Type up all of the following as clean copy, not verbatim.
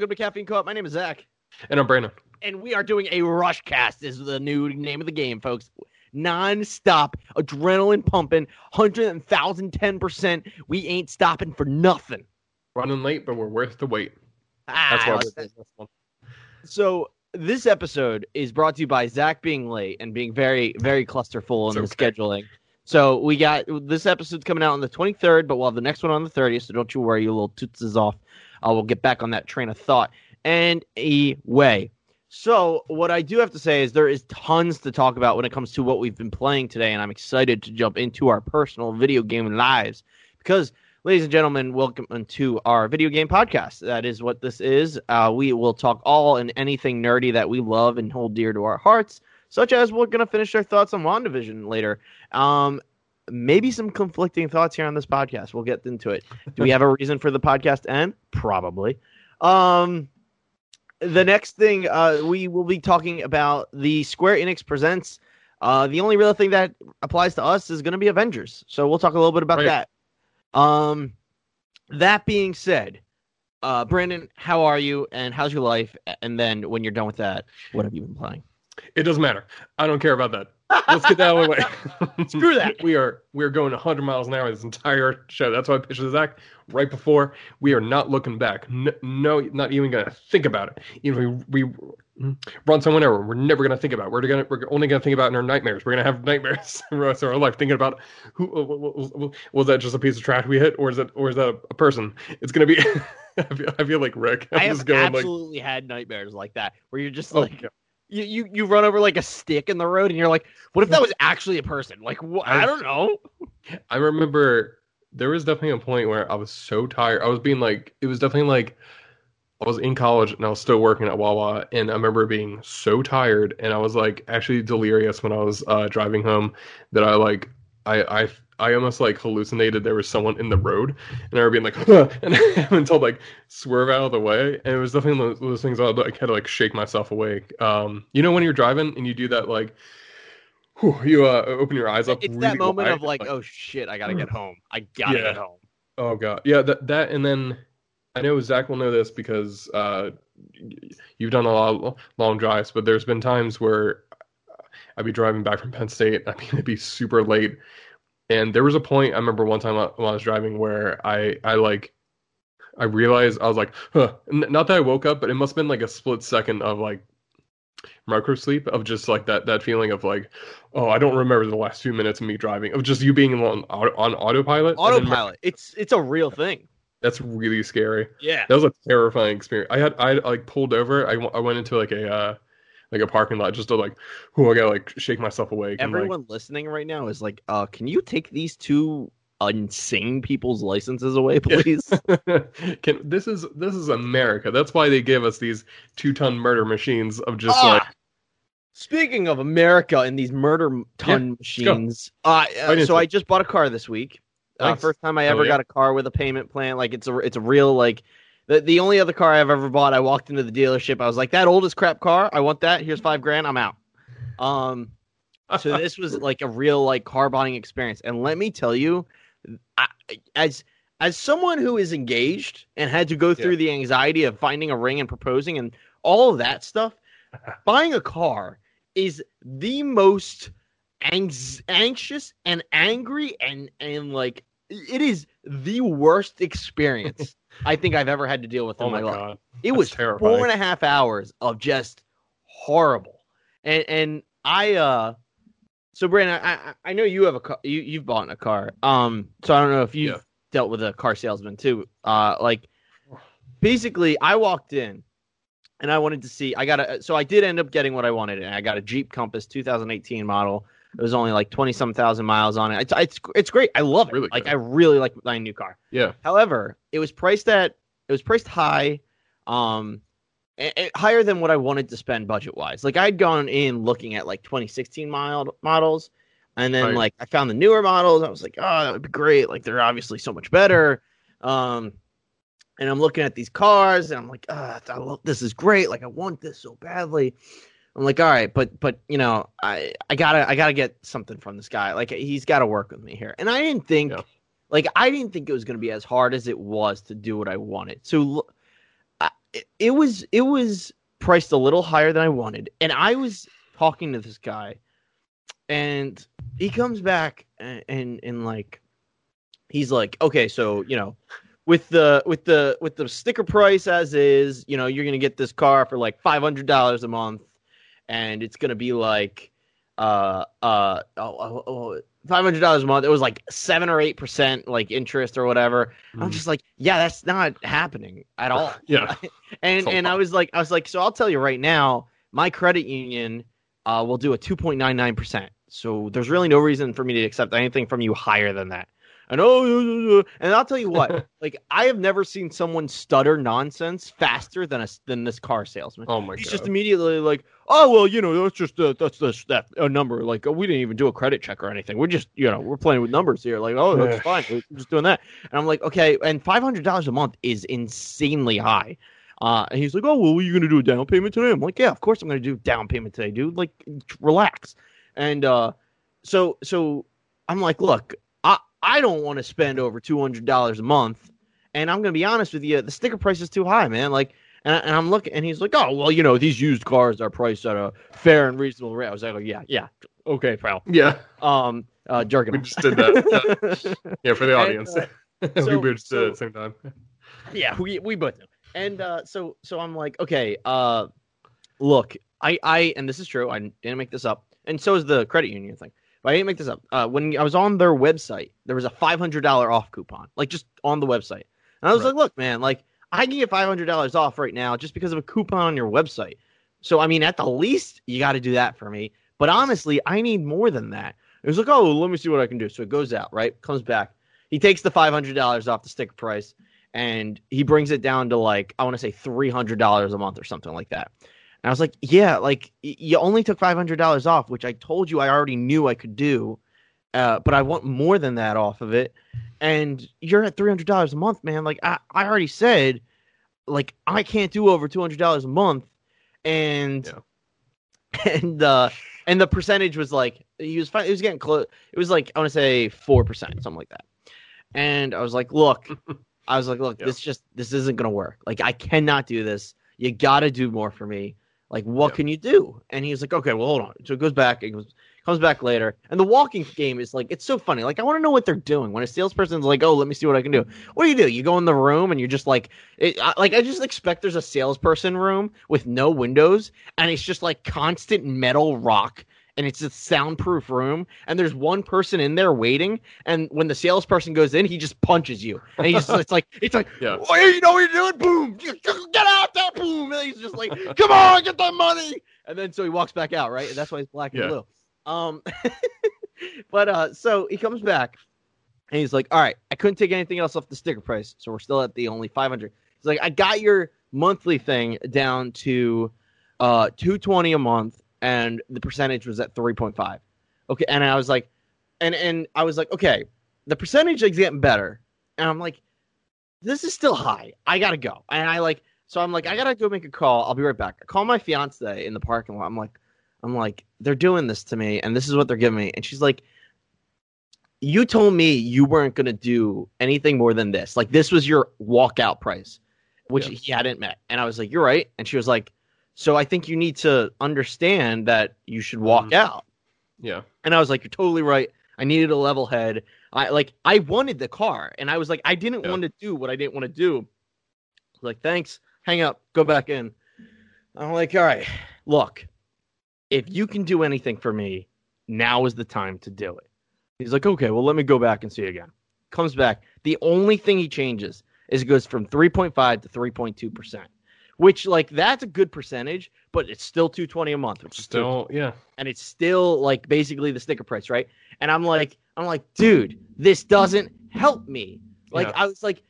welcome to Caffeine Co-op. My name is Zach. And I'm Brandon. And we are doing a rush cast, is the new name of the game, folks. Non-stop, adrenaline pumping, 110%. We ain't stopping for nothing. Running late, but we're worth the wait. That's why we're doing this one. So this episode is brought to you by Zach being late and being very, very clusterful in the scheduling. So we got this episode's coming out on the 23rd, but we'll have the next one on the 30th. So don't you worry, you little toots is off. We'll get back on that train of thought. And anyway, so what I do have to say is there is tons to talk about when it comes to what we've been playing today, and I'm excited to jump into our personal video game lives because, ladies and gentlemen, welcome to our video game podcast. That is what this is. We will talk all and anything nerdy that we love and hold dear to our hearts, such as we're going to finish our thoughts on WandaVision later. Maybe some conflicting thoughts here on this podcast. We'll get into it. Do we have a reason for the podcast to end? Probably. The next thing, we will be talking about the Square Enix Presents. The only real thing that applies to us is going to be Avengers. So we'll talk a little bit about that. That being said, Brandon, how are you and how's your life? And then when you're done with that, what have you been playing? It doesn't matter. I don't care about that. Let's get that out of the way. Screw that. We are going 100 miles an hour this entire show. That's why I pitched Zach right before. We are not looking back. No, not even going to think about it. Even if we run someone over, we're never going to think about it. We're only going to think about it in our nightmares. We're going to have nightmares the rest of our life thinking about who was that, just a piece of trash we hit, or is that a person? It's going to be. I feel like Rick. I have had nightmares like that where you're just like. Yeah. You run over like a stick in the road and you're like, what if that was actually a person? Like, I don't know. I remember there was definitely a point where I was so tired. I was being like, it was definitely like I was in college and I was still working at Wawa. And I remember being so tired. And I was like actually delirious when I was driving home that I almost like hallucinated there was someone in the road, and I remember being like, huh, and I went to like swerve out of the way, and it was definitely one of those things I like had to like shake myself awake. You know when you're driving and you do that like, whew, you open your eyes up. It's really that moment wide, of like, oh shit, I gotta get home. Get home. Oh god, yeah, that, and then I know Zach will know this because you've done a lot of long drives, but there's been times where I'd be driving back from Penn State, and it'd be super late. And there was a point I remember one time when I was driving where I realized I was like, huh. Not that I woke up, but it must have been like a split second of like micro sleep of just like that feeling of like, oh, I don't remember the last 2 minutes of me driving, of just you being on autopilot. Autopilot. It's a real thing. That's really scary. Yeah. That was a terrifying experience. I like pulled over. I went into like a parking lot, just to like, I gotta like shake myself awake. Everyone listening right now is like, can you take these two insane people's licenses away, please? This is America. That's why they give us these 2-ton murder machines of just like. Speaking of America and these murder ton machines, so I just bought a car this week. First time I ever got a car with a payment plan. Like it's a real like. The only other car I've ever bought, I walked into the dealership. I was like, that old as crap car. I want that. Here's $5,000. I'm out. So this was like a real like car buying experience. And let me tell you, as someone who is engaged and had to go through the anxiety of finding a ring and proposing and all of that stuff, buying a car is the most anxious and angry and like it is the worst experience. I think I've ever had to deal with in my life. God. It was terrifying. 4.5 hours of just horrible. And I, so Brandon, I know you have a car, you've bought a car. So I don't know if you've dealt with a car salesman too. Like basically I walked in and I wanted to see, so I did end up getting what I wanted. And I got a Jeep Compass 2018 model. It was only like 20-some thousand miles on it. It's great. I love it. Really like good. I really like my new car. Yeah. However, it was priced high, higher than what I wanted to spend budget wise. Like I'd gone in looking at like 2016 models, and then like I found the newer models. I was like, oh, that would be great. Like they're obviously so much better. And I'm looking at these cars, and I'm like, this is great. Like I want this so badly. I'm like, all right, but you know, I gotta get something from this guy. Like he's got to work with me here. And I didn't think, it was gonna be as hard as it was to do what I wanted. So it was priced a little higher than I wanted. And I was talking to this guy, and he comes back and like, he's like, okay, so, you know, with the sticker price as is, you know, you're going to get this car for like $500 a month, and it's going to be like $500 a month. It was like 7 or 8% like interest or whatever. Mm. I'm just like, yeah, that's not happening at all. Yeah. and I was like, so I'll tell you right now, my credit union will do a 2.99%. So there's really no reason for me to accept anything from you higher than that. And I'll tell you what, like, I have never seen someone stutter nonsense faster than this car salesman. Oh my God! He's just immediately like, oh well, you know, that's a number. Like, we didn't even do a credit check or anything. We're just, you know, we're playing with numbers here. Like, oh, that's fine. We're just doing that. And I'm like, okay. And $500 a month is insanely high. And he's like, oh well, are you gonna do a down payment today? I'm like, yeah, of course I'm gonna do down payment today, dude. Like, relax. And so I'm like, look, I don't want to spend over $200 a month, and I'm going to be honest with you, the sticker price is too high, man. Like, and I'm looking, and he's like, oh well, you know, these used cars are priced at a fair and reasonable rate. I was like, oh, yeah, okay, pal, yeah. Jargon. We just did that, yeah, for the audience. And, we both did at the same time. Yeah, we both did. And so I'm like, okay, look, I and this is true. I didn't make this up, and so is the credit union thing. But I didn't make this up. When I was on their website, there was a $500 off coupon, like just on the website. And I was like, look, man, like I can get $500 off right now just because of a coupon on your website. So, I mean, at the least, you got to do that for me. But honestly, I need more than that. It was like, oh, let me see what I can do. So it goes out, right? Comes back. He takes the $500 off the sticker price, and he brings it down to like, I want to say $300 a month or something like that. And I was like, yeah, like, you only took $500 off, which I told you I already knew I could do, but I want more than that off of it. And you're at $300 a month, man. Like, I already said, like, I can't do over $200 a month. And yeah. And the percentage was like, he was getting close. It was like, I want to say 4%, something like that. And I was like, look, yeah. this isn't going to work. Like, I cannot do this. You got to do more for me. Like, what can you do? And he's like, okay, well, hold on. So it goes back. It comes back later. And the walking game is like, it's so funny. Like, I want to know what they're doing. When a salesperson's like, oh, let me see what I can do. What do? You go in the room and you're just like, I just expect there's a salesperson room with no windows. And it's just like constant metal rock. And it's a soundproof room. And there's one person in there waiting. And when the salesperson goes in, he just punches you. And he's just, it's like, oh, you know what you're doing? Boom. Get out there. Boom. And he's just like, come on, get that money. And then so he walks back out, right? And that's why he's black and blue. But so he comes back. And he's like, all right, I couldn't take anything else off the sticker price. So we're still at the only 500. He's like, I got your monthly thing down to $220 a month. And the percentage was at 3.5. Okay, and I was like, okay, the percentage is getting better. And I'm like, this is still high. I gotta go. And I gotta go make a call. I'll be right back. I call my fiance in the parking lot. I'm like, they're doing this to me, and this is what they're giving me. And she's like, you told me you weren't gonna do anything more than this. Like, this was your walkout price, which he hadn't met. And I was like, you're right. And she was like, so I think you need to understand that you should walk out. Yeah. And I was like, you're totally right. I needed a level head. I wanted the car, and I was like, I didn't want to do what I didn't want to do. I was like, thanks. Hang up. Go back in. I'm like, all right, look, if you can do anything for me, now is the time to do it. He's like, okay, well, let me go back and see again. Comes back. The only thing he changes is it goes from 3.5 to 3.2%. Which, like, that's a good percentage, but it's still $220 a month. Which still, is and it's still like basically the sticker price, right? And I'm like, dude, this doesn't help me. Like, I was like,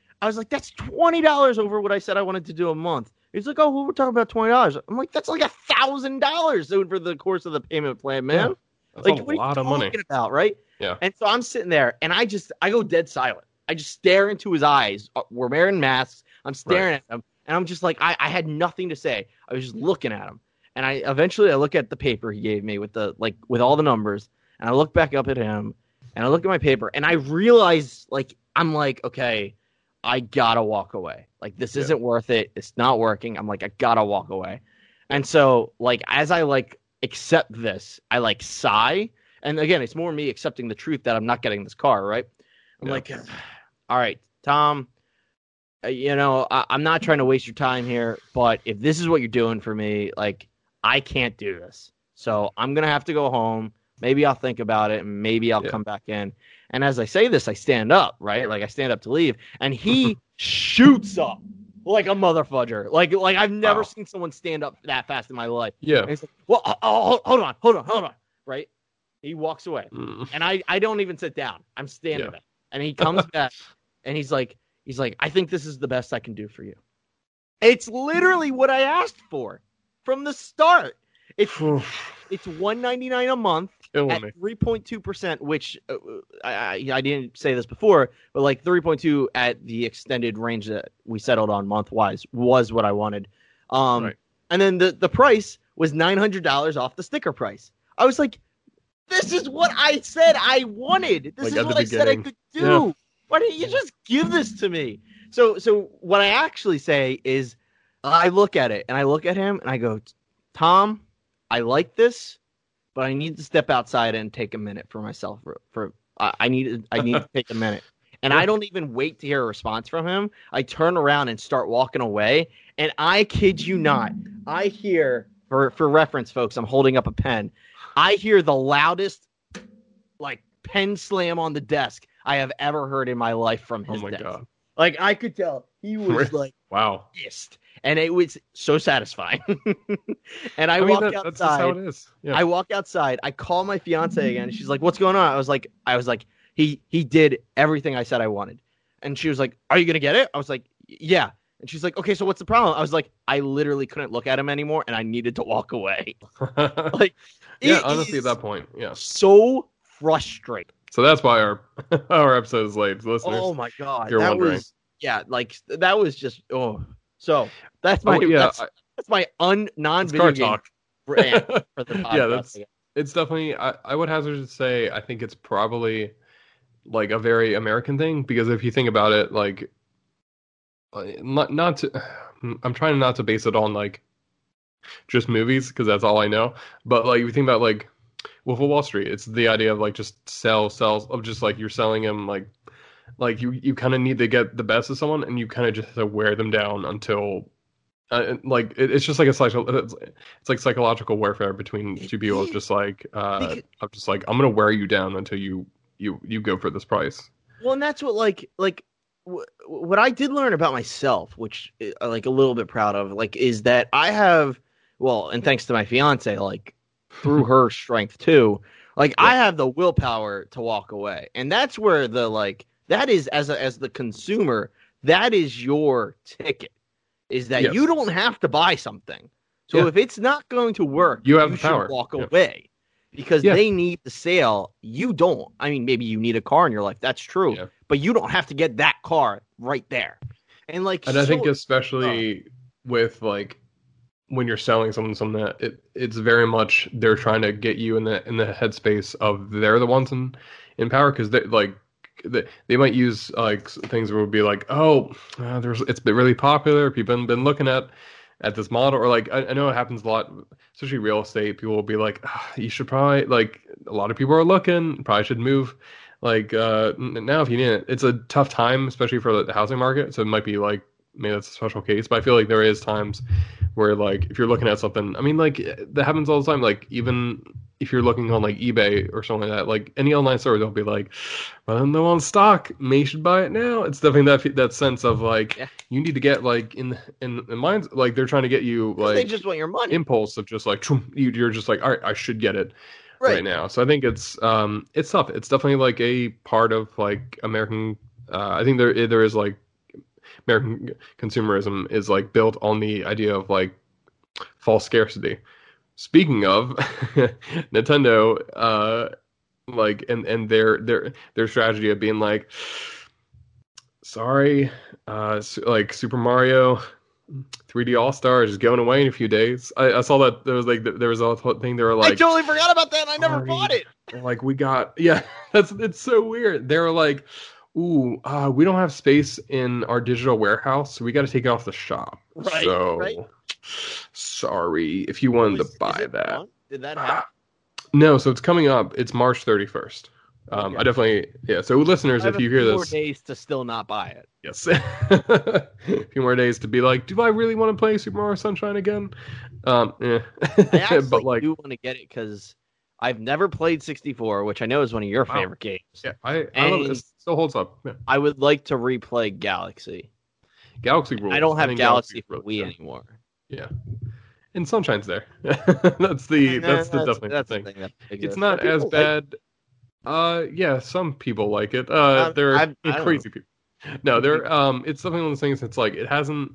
that's $20 over what I said I wanted to do a month. He's like, oh, well, we're talking about $20. I'm like, that's like $1,000 over the course of the payment plan, man. Yeah. That's like, what lot are you of talking money. About, right? Yeah. And so I'm sitting there, and I go dead silent. I just stare into his eyes. We're wearing masks. I'm staring at him. And I'm just like, I had nothing to say. I was just looking at him. And I eventually look at the paper he gave me with all the numbers. And I look back up at him. And I look at my paper. And I realize, like, I'm like, okay, I gotta walk away. Like, this isn't worth it. It's not working. I'm like, I gotta walk away. And so, like, as I, like, accept this, I, like, sigh. And, again, it's more me accepting the truth that I'm not getting this car, right? I'm like, all right, Tom, you know, I'm not trying to waste your time here, but if this is what you're doing for me, like, I can't do this. So I'm going to have to go home. Maybe I'll think about it, and maybe I'll come back in. And as I say this, I stand up, right? Like, I stand up to leave, and he shoots up like a motherfudger. Like I've never seen someone stand up that fast in my life. Yeah. And he's like, well, hold on, right? He walks away, and I don't even sit down. I'm standing up, and he comes back, and he's like, I think this is the best I can do for you. It's literally what I asked for from the start. It's $199 a month at 3.2%, which I didn't say this before, but like 3.2 at the extended range that we settled on month-wise was what I wanted. And then the price was $900 off the sticker price. I was like, this is what I said I wanted. This is what I said I could do. Yeah. Why didn't you just give this to me? So what I actually say is I look at it, and I look at him, and I go, Tom, I like this, but I need to step outside and take a minute for myself. I need to take a minute. And I don't even wait to hear a response from him. I turn around and start walking away. And I kid you not, I hear, for reference, folks, I'm holding up a pen. I hear the loudest, like, pen slam on the desk I have ever heard in my life from his desk. Oh, my God. Like, I could tell he was, like, wow, pissed. And it was so satisfying. And I walked outside. That's just how it is. Yeah. I walk outside. I call my fiance again. She's like, "What's going on?" I was like, he did everything I said I wanted. And she was like, "Are you gonna get it?" I was like, "Yeah." And she's like, "Okay, so what's the problem?" I was like, "I literally couldn't look at him anymore, and I needed to walk away." Like, yeah, honestly, at that point, yeah, so frustrating. So that's why our episode is late, listeners. Oh my God, you're wondering. So that's my that's my non-video game brand for the podcast. Yeah, it's definitely. I would hazard to say I think it's probably like a very American thing, because if you think about it, like I'm trying not to base it on like just movies, because that's all I know. But like if you think about like Wolf of Wall Street, it's the idea of like just sell of just like you're selling them like. Like, you kind of need to get the best of someone, and you kind of just have to wear them down until, like, it's just like a it's like psychological warfare between two people. Just like, I'm going to wear you down until you go for this price. Well, and that's what, like what I did learn about myself, which I, like, a little bit proud of, like, is that I have, well, and thanks to my fiance, like, through her strength, too, like, I have the willpower to walk away. And that's where the, like, that is, as the consumer, that is your ticket, is that you don't have to buy something. So if it's not going to work, you have the power. Walk away, because they need the sale. You don't. I mean, maybe you need a car in your life. That's true. Yeah. But you don't have to get that car right there. And like, I think especially with like when you're selling someone something, that it's very much they're trying to get you in the headspace of they're the ones in power, because they like. They might use like things where it would be like, oh, it's been really popular. People have been looking at this model, or like I know it happens a lot, especially real estate. People will be like, oh, you should probably, like, a lot of people are looking. Probably should move like now if you need it. It's a tough time, especially for the housing market. So it might be like maybe that's a special case, but I feel like there is times where like if you're looking at something, I mean, like that happens all the time. Like even if you're looking on like eBay or something like that, like any online store, they'll be like, "Well, I'm low on stock. May should buy it now." It's definitely that sense of like you need to get like in minds, like they're trying to get you like they just want your money. Impulse of just like you're just like, all right, I should get it right now. So I think it's tough. It's definitely like a part of like American. I think there is like. American consumerism is like built on the idea of like false scarcity. Speaking of Nintendo, like and their strategy of being like, sorry, like Super Mario 3D All Stars is going away in a few days. I saw that there was like a thing they were like, I totally forgot about that, and I never bought it. Like we got that's it's so weird. They were like, ooh, we don't have space in our digital warehouse, so we got to take it off the shop. Right, so, right. Sorry if you wanted to buy that. Wrong? Did that happen? No, so it's coming up. It's March 31st. Okay. I definitely, yeah. So listeners, if you hear this, a few more days to still not buy it. Yes. A few more days to be like, do I really want to play Super Mario Sunshine again? I actually do want to get it because I've never played 64, which I know is one of your favorite games. Yeah, I love it. It still holds up. Yeah. I would like to replay Galaxy. Galaxy rules. I don't have Galaxy for Wii anymore. Yeah. And Sunshine's there. That's the thing. It's not as bad. Yeah, some people like it. There are crazy people. No, there. It's something one of those things that's like it hasn't.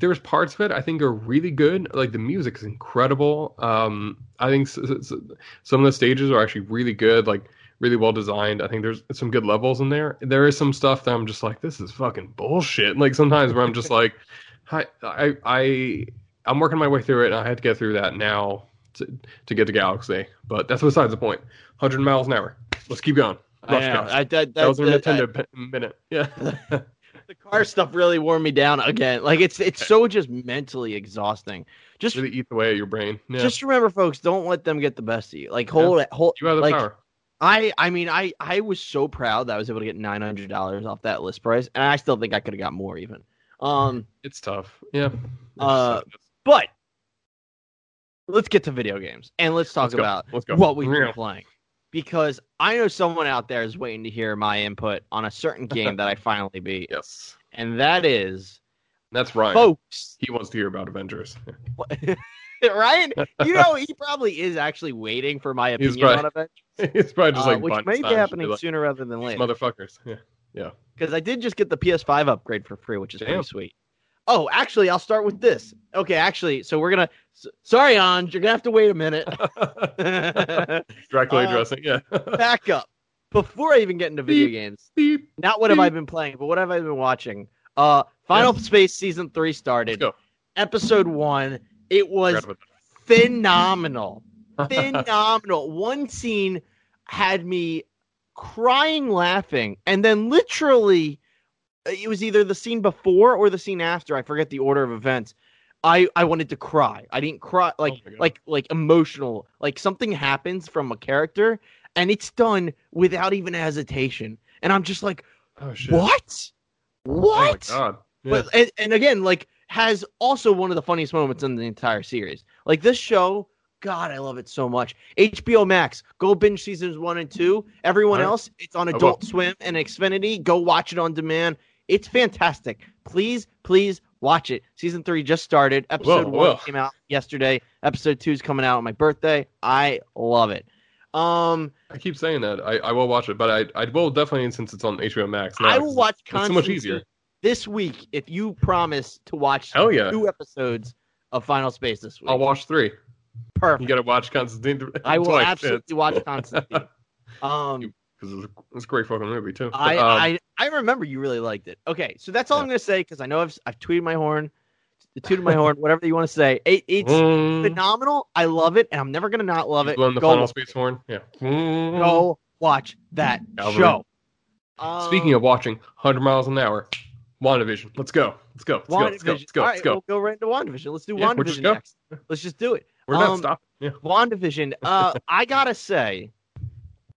There's parts of it I think are really good. Like the music is incredible. I think some of the stages are actually really good. Like really well designed. I think there's some good levels in there. There is some stuff that I'm just like, this is fucking bullshit. Like sometimes where I'm just like, I'm working my way through it, and I had to get through that now to get to Galaxy. But that's besides the point. 100 miles an hour. Let's keep going. That was a Nintendo minute. Yeah. The car stuff really wore me down again. Like it's so just mentally exhausting. Just really eats away at your brain. Yeah. Just remember, folks, don't let them get the best of you. Like hold it. You have the power. I mean I was so proud that I was able to get $900 off that list price, and I still think I could have got more even. It's tough. Yeah. But let's get to video games and let's talk about what we've been playing. Because I know someone out there is waiting to hear my input on a certain game that I finally beat. Yes. And that's Ryan. Folks. He wants to hear about Avengers. Ryan, you know, he probably is actually waiting for my opinion on Avengers. It's probably just like which may be happening sooner rather than later. Motherfuckers. Yeah. Yeah. Because I did just get the PS5 upgrade for free, which is pretty sweet. Oh, actually, I'll start with this. Okay, actually, so we're going to... Sorry, Anj, you're going to have to wait a minute. Directly addressing, yeah. Back up. Before I even get into video games, not what have I been playing, but what have I been watching? Final Space Season 3 started. Episode 1. It was phenomenal. Phenomenal. One scene had me crying, laughing, and then literally... It was either the scene before or the scene after. I forget the order of events. I wanted to cry. I didn't cry like emotional. Like something happens from a character and it's done without even hesitation. And I'm just like, oh, shit. What? Oh, my God. Yeah. But, and again, like has also one of the funniest moments in the entire series. Like this show. God, I love it so much. HBO Max, go binge seasons 1 and 2. Everyone else, it's on Adult Swim and Xfinity. Go watch it on demand. It's fantastic. Please, please watch it. Season 3 just started. Episode 1 came out yesterday. Episode 2 is coming out on my birthday. I love it. I keep saying that. I will watch it, but I will definitely, since it's on HBO Max. Now, I will watch Constantine so much easier this week if you promise to watch 2 episodes of Final Space this week. I'll watch 3. Perfect. You got to watch Constantine. I will absolutely watch Constantine. Because it's a great fucking movie too. I remember you really liked it. Okay, so that's all I'm gonna say because I know I've tooted my horn, whatever you want to say. It's phenomenal. I love it, and I'm never gonna not love it. Blown the Final Space horn. Yeah. Go watch that show. Speaking of watching 100 miles an hour, WandaVision. Let's go. All right, we'll go right into WandaVision. Let's do WandaVision next. Let's just do it. We're not stopping. Yeah. WandaVision, I gotta say,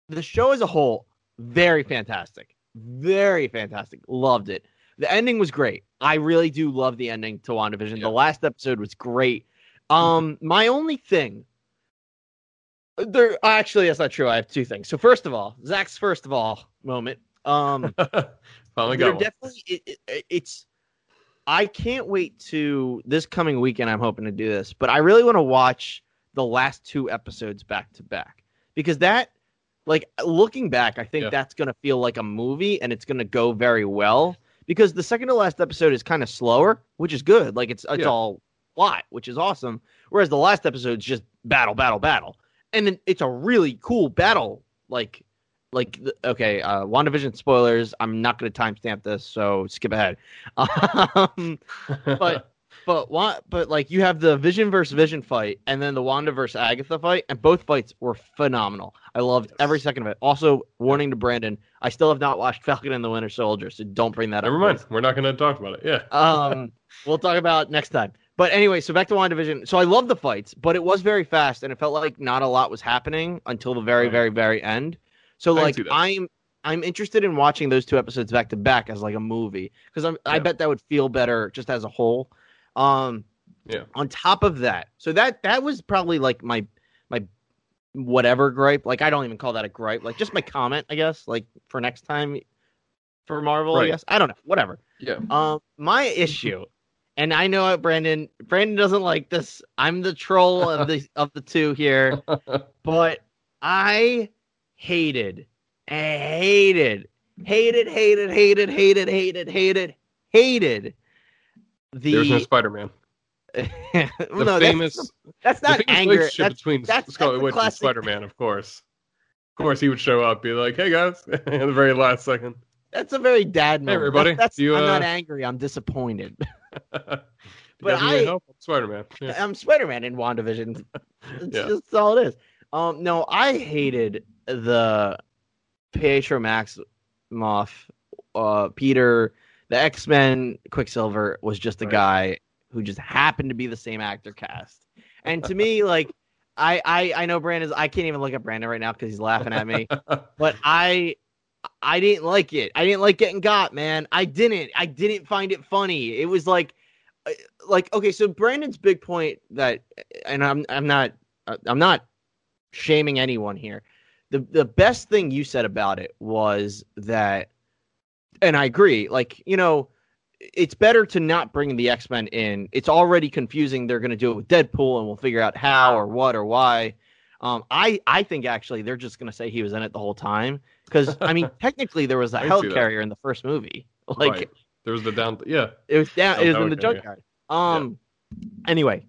the show as a whole, very fantastic. Very fantastic. Loved it. The ending was great. I really do love the ending to WandaVision. Yeah. The last episode was great. My only thing... Actually, that's not true. I have two things. So Zach's moment. Finally got one. Definitely, it's... I can't wait to this coming weekend. I'm hoping to do this, but I really want to watch the last 2 episodes back to back because that, like looking back, I think that's going to feel like a movie and it's going to go very well because the second to last episode is kind of slower, which is good. Like it's all plot, which is awesome. Whereas the last episode is just battle. And then it's a really cool battle. WandaVision spoilers. I'm not going to timestamp this, so skip ahead. But But like you have the Vision versus Vision fight, and then the Wanda versus Agatha fight, and both fights were phenomenal. I loved every second of it. Also, warning to Brandon, I still have not watched Falcon and the Winter Soldier, so don't bring that up. Never mind, we're not going to talk about it. Yeah, we'll talk about it next time. But anyway, so back to WandaVision. So I loved the fights, but it was very fast, and it felt like not a lot was happening until the very, very, very end. So like I'm interested in watching those two episodes back to back as like a movie because I bet that would feel better just as a whole. On top of that, so that was probably like my whatever gripe. Like, I don't even call that a gripe. Like, just my comment, I guess, like for next time for Marvel, right. I guess. I don't know. Whatever. Yeah. My issue, and I know it, Brandon doesn't like this. I'm the troll of the two here, but I hated there's no Spider-Man. That's Scarlet Witch and Spider-Man, of course. Of course, he would show up, be like, "Hey guys," at the very last second. That's a very dad moment. Hey, everybody. I'm not angry. I'm disappointed. I'm Spider-Man. Yeah. I'm Spider-Man in WandaVision. It's just all it is. No, I hated the Pietro Maximoff, Peter. The X-Men Quicksilver was just a guy who just happened to be the same actor cast. And to me, like, I know Brandon's... I can't even look at Brandon right now because he's laughing at me. But I didn't like it. I didn't like getting got, man. I didn't find it funny. It was like okay, so Brandon's big point that... And I'm not shaming anyone here. The best thing you said about it was that... And I agree, like, you know, it's better to not bring the X-Men in. It's already confusing. They're going to do it with Deadpool, and we'll figure out how or what or why. I think, actually, they're just going to say he was in it the whole time. Because, I mean, technically, there was a helicarrier in the first movie. Like, right. There was the down... Yeah. It was down. It was in the junkyard. Anyway,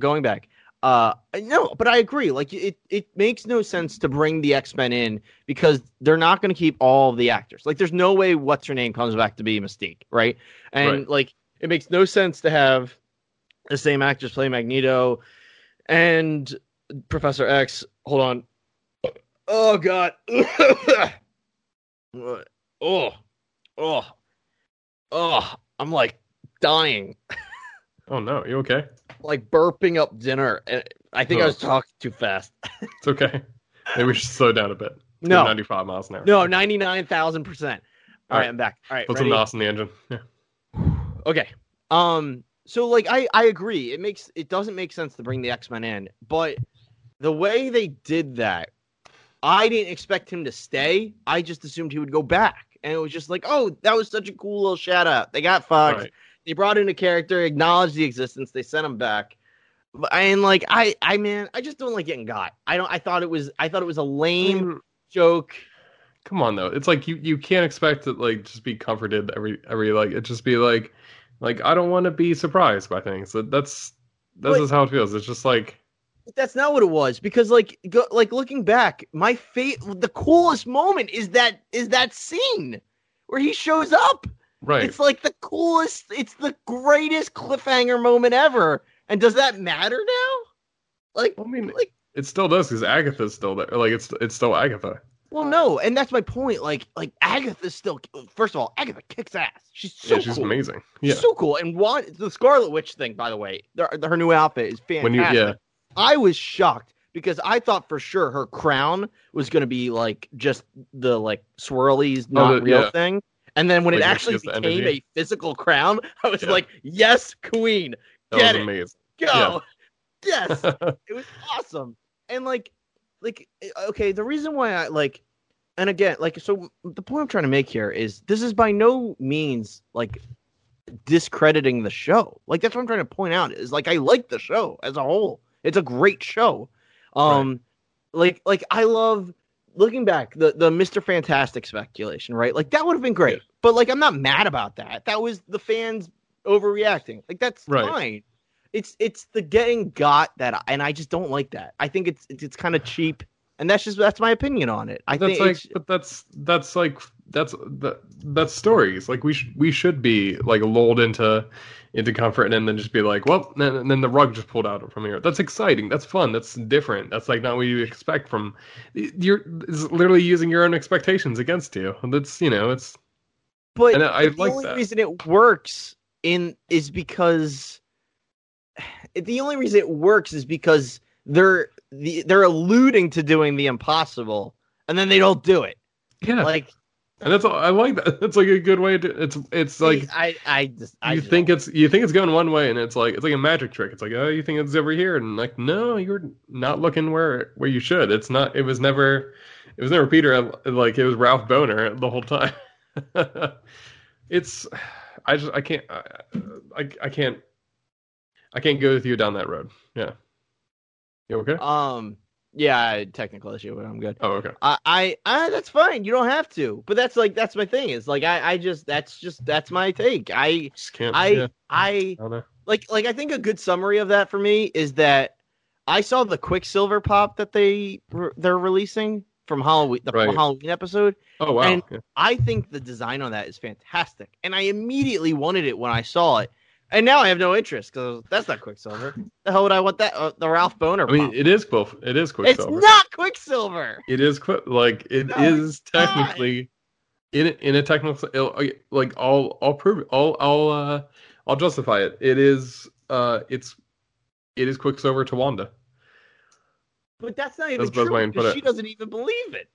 going back. No, but I agree. Like, it makes no sense to bring the X-Men in because they're not going to keep all the actors. Like, there's no way What's-Her-Name comes back to be Mystique, right? And, like, it makes no sense to have the same actors play Magneto and Professor X. Hold on. Oh, God. Oh. I'm, like, dying. Oh, no. You okay? Like burping up dinner, and I think I was talking too fast. It's okay. Maybe we should slow down a bit. No, 95 miles an hour. No, 99,000%. All right, I'm back. All right, put some NOS in the engine. Yeah. Okay. So, like, I agree. It doesn't make sense to bring the X-Men in, but the way they did that, I didn't expect him to stay. I just assumed he would go back, and it was just like, oh, that was such a cool little shout out. They got Fox. Right. They brought in a character, acknowledged the existence. They sent him back, and like I just don't like getting got. I thought it was a lame joke. Come on, though, it's like you can't expect to like just be comforted every like it just be like I don't want to be surprised by things. That's just how it feels. It's just like that's not what it was because like looking back, the coolest moment is that scene where he shows up. Right. It's like the coolest, it's the greatest cliffhanger moment ever. And does that matter now? Like, well, I mean, like, it still does because Agatha's still there. Like, it's still Agatha. Well, no, and that's my point. Like Agatha's still. First of all, Agatha kicks ass. She's so she's cool. Amazing. Yeah, she's so cool. And the Scarlet Witch thing, by the way, her new outfit is fantastic. I was shocked because I thought for sure her crown was going to be like just the like swirlies, not real thing. And then when it actually became a physical crown, I was like, yes, queen, get it, amazing. Go. Yeah. Yes. It was awesome. And like, okay, the reason why I like, and again, like, so the point I'm trying to make here is this is by no means like discrediting the show. Like, that's what I'm trying to point out is like, I like the show as a whole. It's a great show. Like I love, looking back, the Mr. Fantastic speculation, right? Like, that would have been great. Yeah. But, like, I'm not mad about that. That was the fans overreacting. Like, that's fine. It's the getting got that, and I just don't like that. I think it's kind of cheap, and that's my opinion on it. I think that's like that's stories. Like we should be like lulled into comfort and then just be like, well, and then the rug just pulled out from here. That's exciting. That's fun. That's different. That's like not what you expect from. It's literally using your own expectations against you. That's, you know, it's. But the only reason it works is because they're alluding to doing the impossible, and then they don't do it. Yeah, like. And that's all, I like that. That's like a good way to. It's like you think it's going one way, and it's like a magic trick. It's like, oh, you think it's over here, and like, no, you're not looking where you should. It's not. It was never Peter. Like it was Ralph Boner the whole time. I can't go with you down that road. Yeah. You okay? Yeah, technical issue, but I'm good. Oh, okay. I that's fine. You don't have to, but that's my thing. Is like that's my take. I think a good summary of that for me is that I saw the Quicksilver pop that they're releasing from Halloween, from Halloween episode. Oh wow! And yeah. I think the design on that is fantastic, and I immediately wanted it when I saw it. And now I have no interest because that's not Quicksilver. The hell would I want that? The Ralph Boner. I mean, pop. It is Quicksilver. It's not Quicksilver. It is is technically in a technical like I'll prove it. I'll justify it. It is Quicksilver to Wanda. But that's not even true because she doesn't even believe it.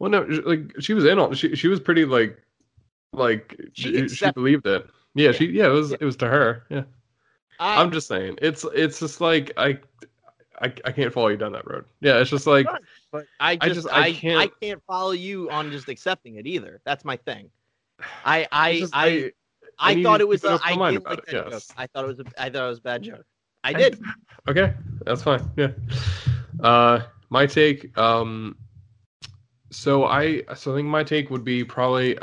Well, no, like she was in on. She was pretty like she believed it. Yeah, it was to her. Yeah, I'm just saying, it's just like I can't follow you down that road. Yeah, it's just like but I can't follow you on just accepting it either. That's my thing. I thought it was a bad joke. I did. Okay, that's fine. Yeah. My take. So I think my take would be probably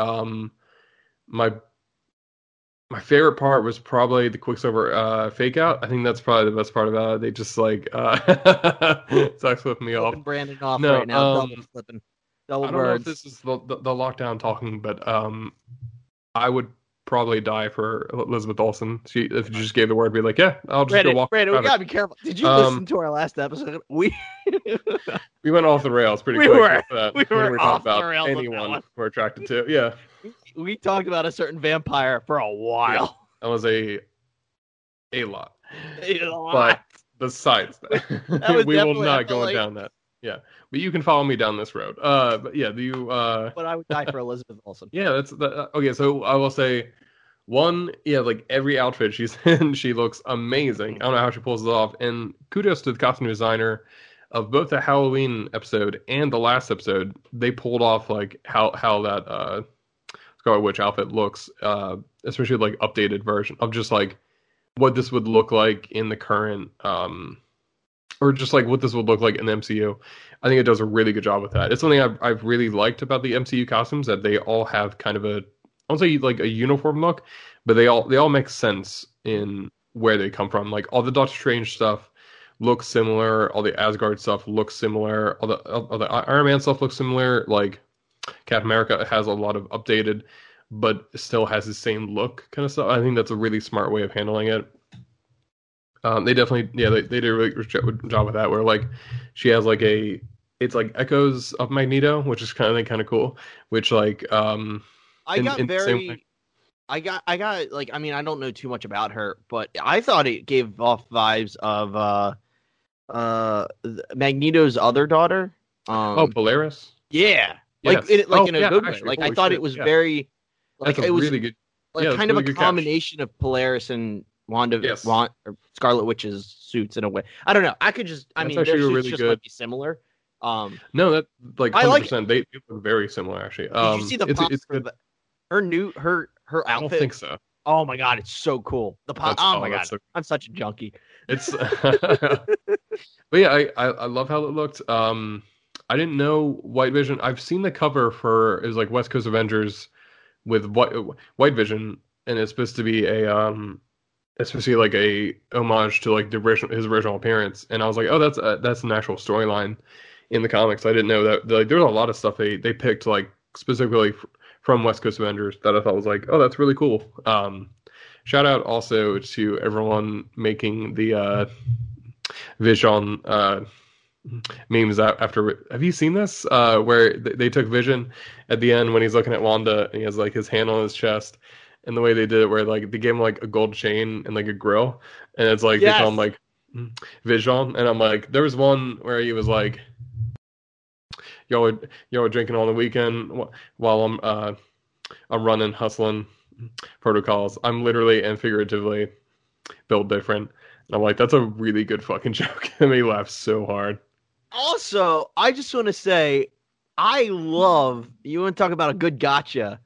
my favorite part was probably the Quicksilver fake out. I think that's probably the best part about it. They just like Zach's flipping me off. Brandon off right now. Double I don't know if this is the lockdown talking, but I would probably die for Elizabeth Olsen. She if you just gave the word, be like, yeah, I'll just go walk. Brandon, we gotta be careful. Did you listen to our last episode? We went off the rails pretty quick. We were off the rails. Anyone we're attracted to, yeah. We talked about a certain vampire for a while. Yeah, that was a lot. But besides that, we will not go down that. Yeah, but you can follow me down this road. But yeah, But I would die for Elizabeth Olsen. Yeah, okay. So I will say, one, yeah, like every outfit she's in, she looks amazing. I don't know how she pulls it off. And kudos to the costume designer of both the Halloween episode and the last episode. They pulled off like how that. Scarlet Witch outfit looks, especially like updated version of just like what this would look like in the current, or just like what this would look like in the MCU. I think it does a really good job with that. It's something I've really liked about the MCU costumes, that they all have kind of a, I won't say like a uniform look, but they all make sense in where they come from. Like all the Doctor Strange stuff looks similar, all the Asgard stuff looks similar, all the Iron Man stuff looks similar, like. Captain America has a lot of updated, but still has the same look kind of stuff. I think that's a really smart way of handling it. They definitely, yeah, they did a really good job with that. Where like she has like it's like echoes of Magneto, which is kind of cool. Which like I got like, I mean, I don't know too much about her, but I thought it gave off vibes of Magneto's other daughter. Polaris. Yeah. Like yes. It, like in a good way. Like I thought it was very, like it was really good, like kind really of a combination catch. Of Polaris and Wanda, yes. Or Scarlet Witch's suits in a way. I don't know. I could just, I that's mean, their suits really just good. Might be similar. No, that like 100%. They look very similar actually. Did you see the pop for her outfit? I don't think so. Oh my god, it's so cool. The pop. Oh my god, so cool. I'm such a junkie. It's, but yeah, I love how it looked. I didn't know White Vision. I've seen the cover for, it was like West Coast Avengers with White Vision, and it's supposed to be a homage to like his original appearance. And I was like, oh, that's an actual storyline in the comics. I didn't know that. Like, there was a lot of stuff they picked like specifically from West Coast Avengers that I thought was like, oh, that's really cool. Shout out also to everyone making the Vision memes after. Have you seen this? Where they took Vision at the end when he's looking at Wanda and he has like his hand on his chest. And the way they did it, where like they gave him like a gold chain and like a grill, and it's like they call him like Vision, and I'm like, there was one where he was like, y'all are drinking all the weekend while I'm running, hustling protocols. I'm literally and figuratively built different, and I'm like, that's a really good fucking joke. And he laughed so hard. Also, I just want to say, you want to talk about a good gotcha.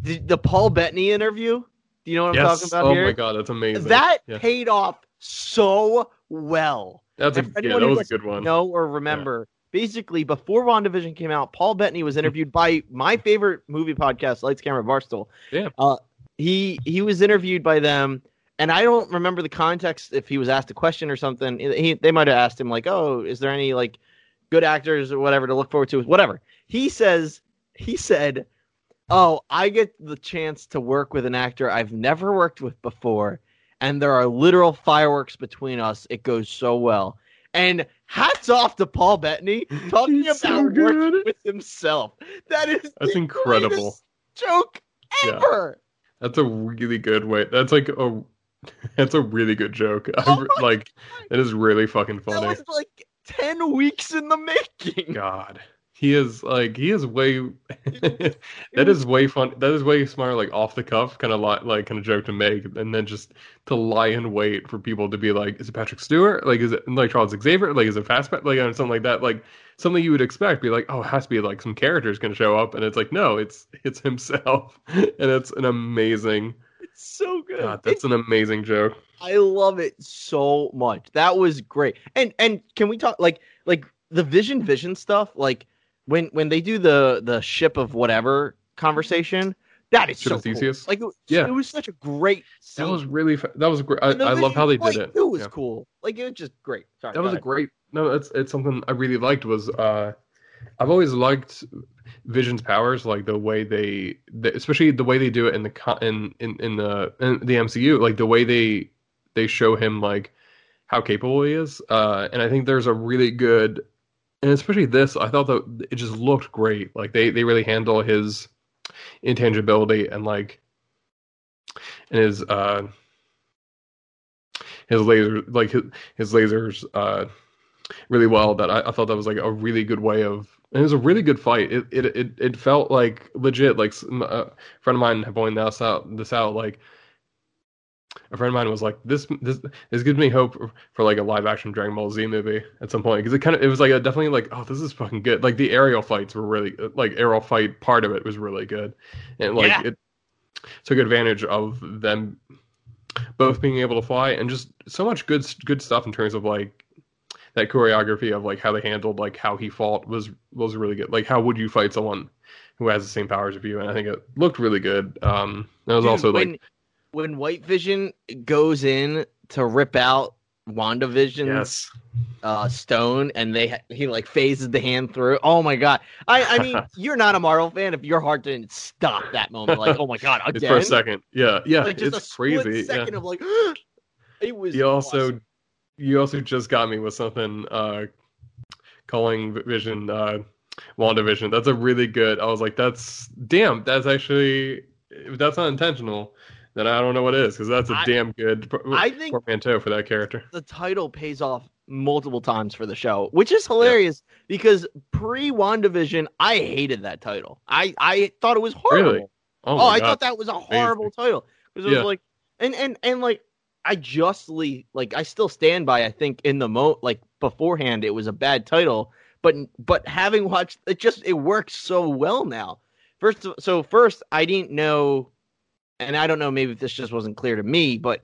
The Paul Bettany interview, do you know what I'm talking about here? Oh my god, that's amazing. That paid off so well. That was a good one. No, or remember. Yeah. Basically, before WandaVision came out, Paul Bettany was interviewed by my favorite movie podcast, Lights, Camera, Barstool. Yeah. He was interviewed by them, and I don't remember the context if he was asked a question or something. They might have asked him like, "Oh, is there any like good actors or whatever to look forward to?" Whatever. He said, "Oh, I get the chance to work with an actor I've never worked with before, and there are literal fireworks between us. It goes so well." And hats off to Paul Bettany talking about working with himself. That's the incredible joke ever. Yeah. That's a really good way. That's a really good joke. It is really fucking funny. That was like 10 weeks in the making. God. He is way. That is way fun. That is way smart. Like off the cuff, kind of joke to make, and then just to lie in wait for people to be like, is it Patrick Stewart? Like, is it like Charles Xavier? Like, is it Fastback? Like, or something like that. Like something you would expect. Be like, oh, it has to be like some character's going to show up, and it's like, no, it's himself, and it's an amazing. It's so good. God, that's an amazing joke. I love it so much. That was great. And can we talk like the Vision stuff like. When they do the ship of whatever conversation, that is so cool. Like it was such a great scene. That was really that was great. I love how they did it. It was cool. Like it was just great. Sorry, that was a great. No, it's something I really liked. Was I've always liked Vision's powers, like the way they especially the way they do it in the in the MCU, like the way they show him like how capable he is. And I think there's a really good. And especially this, I thought that it just looked great. Like they really handle his intangibility and like and his laser like his lasers really well. That I thought that was like a really good way of. And it was a really good fight. It felt like legit. Like a friend of mine had pointed this out like. A friend of mine was like, "This gives me hope for like a live action Dragon Ball Z movie at some point." Because it was like a definitely like, "Oh, this is fucking good." Like the aerial fights were really like aerial fight part of it was really good, and like it took advantage of them both being able to fly and just so much good stuff in terms of like that choreography of like how they handled like how he fought was really good. Like how would you fight someone who has the same powers as you? And I think it looked really good. That was also like. When White Vision goes in to rip out WandaVision's stone, and he like phases the hand through. Oh my god! I mean, you're not a Marvel fan if your heart didn't stop that moment. Like, oh my god, again? It's for a second, yeah, like just it's a crazy. Second of like, it was. You also just got me with something calling Vision WandaVision. That's a really good. I was like, that's actually that's not intentional. Then I don't know what it is, because that's a damn good portmanteau for that character. The title pays off multiple times for the show, which is hilarious, because pre-WandaVision, I hated that title. I thought it was horrible. Really? Oh I thought that was a horrible title. Because it was like, and like, I justly, like, I still stand by, I think, in the like, beforehand, it was a bad title. But having watched, it works so well now. First, I didn't know... And I don't know, maybe if this just wasn't clear to me, but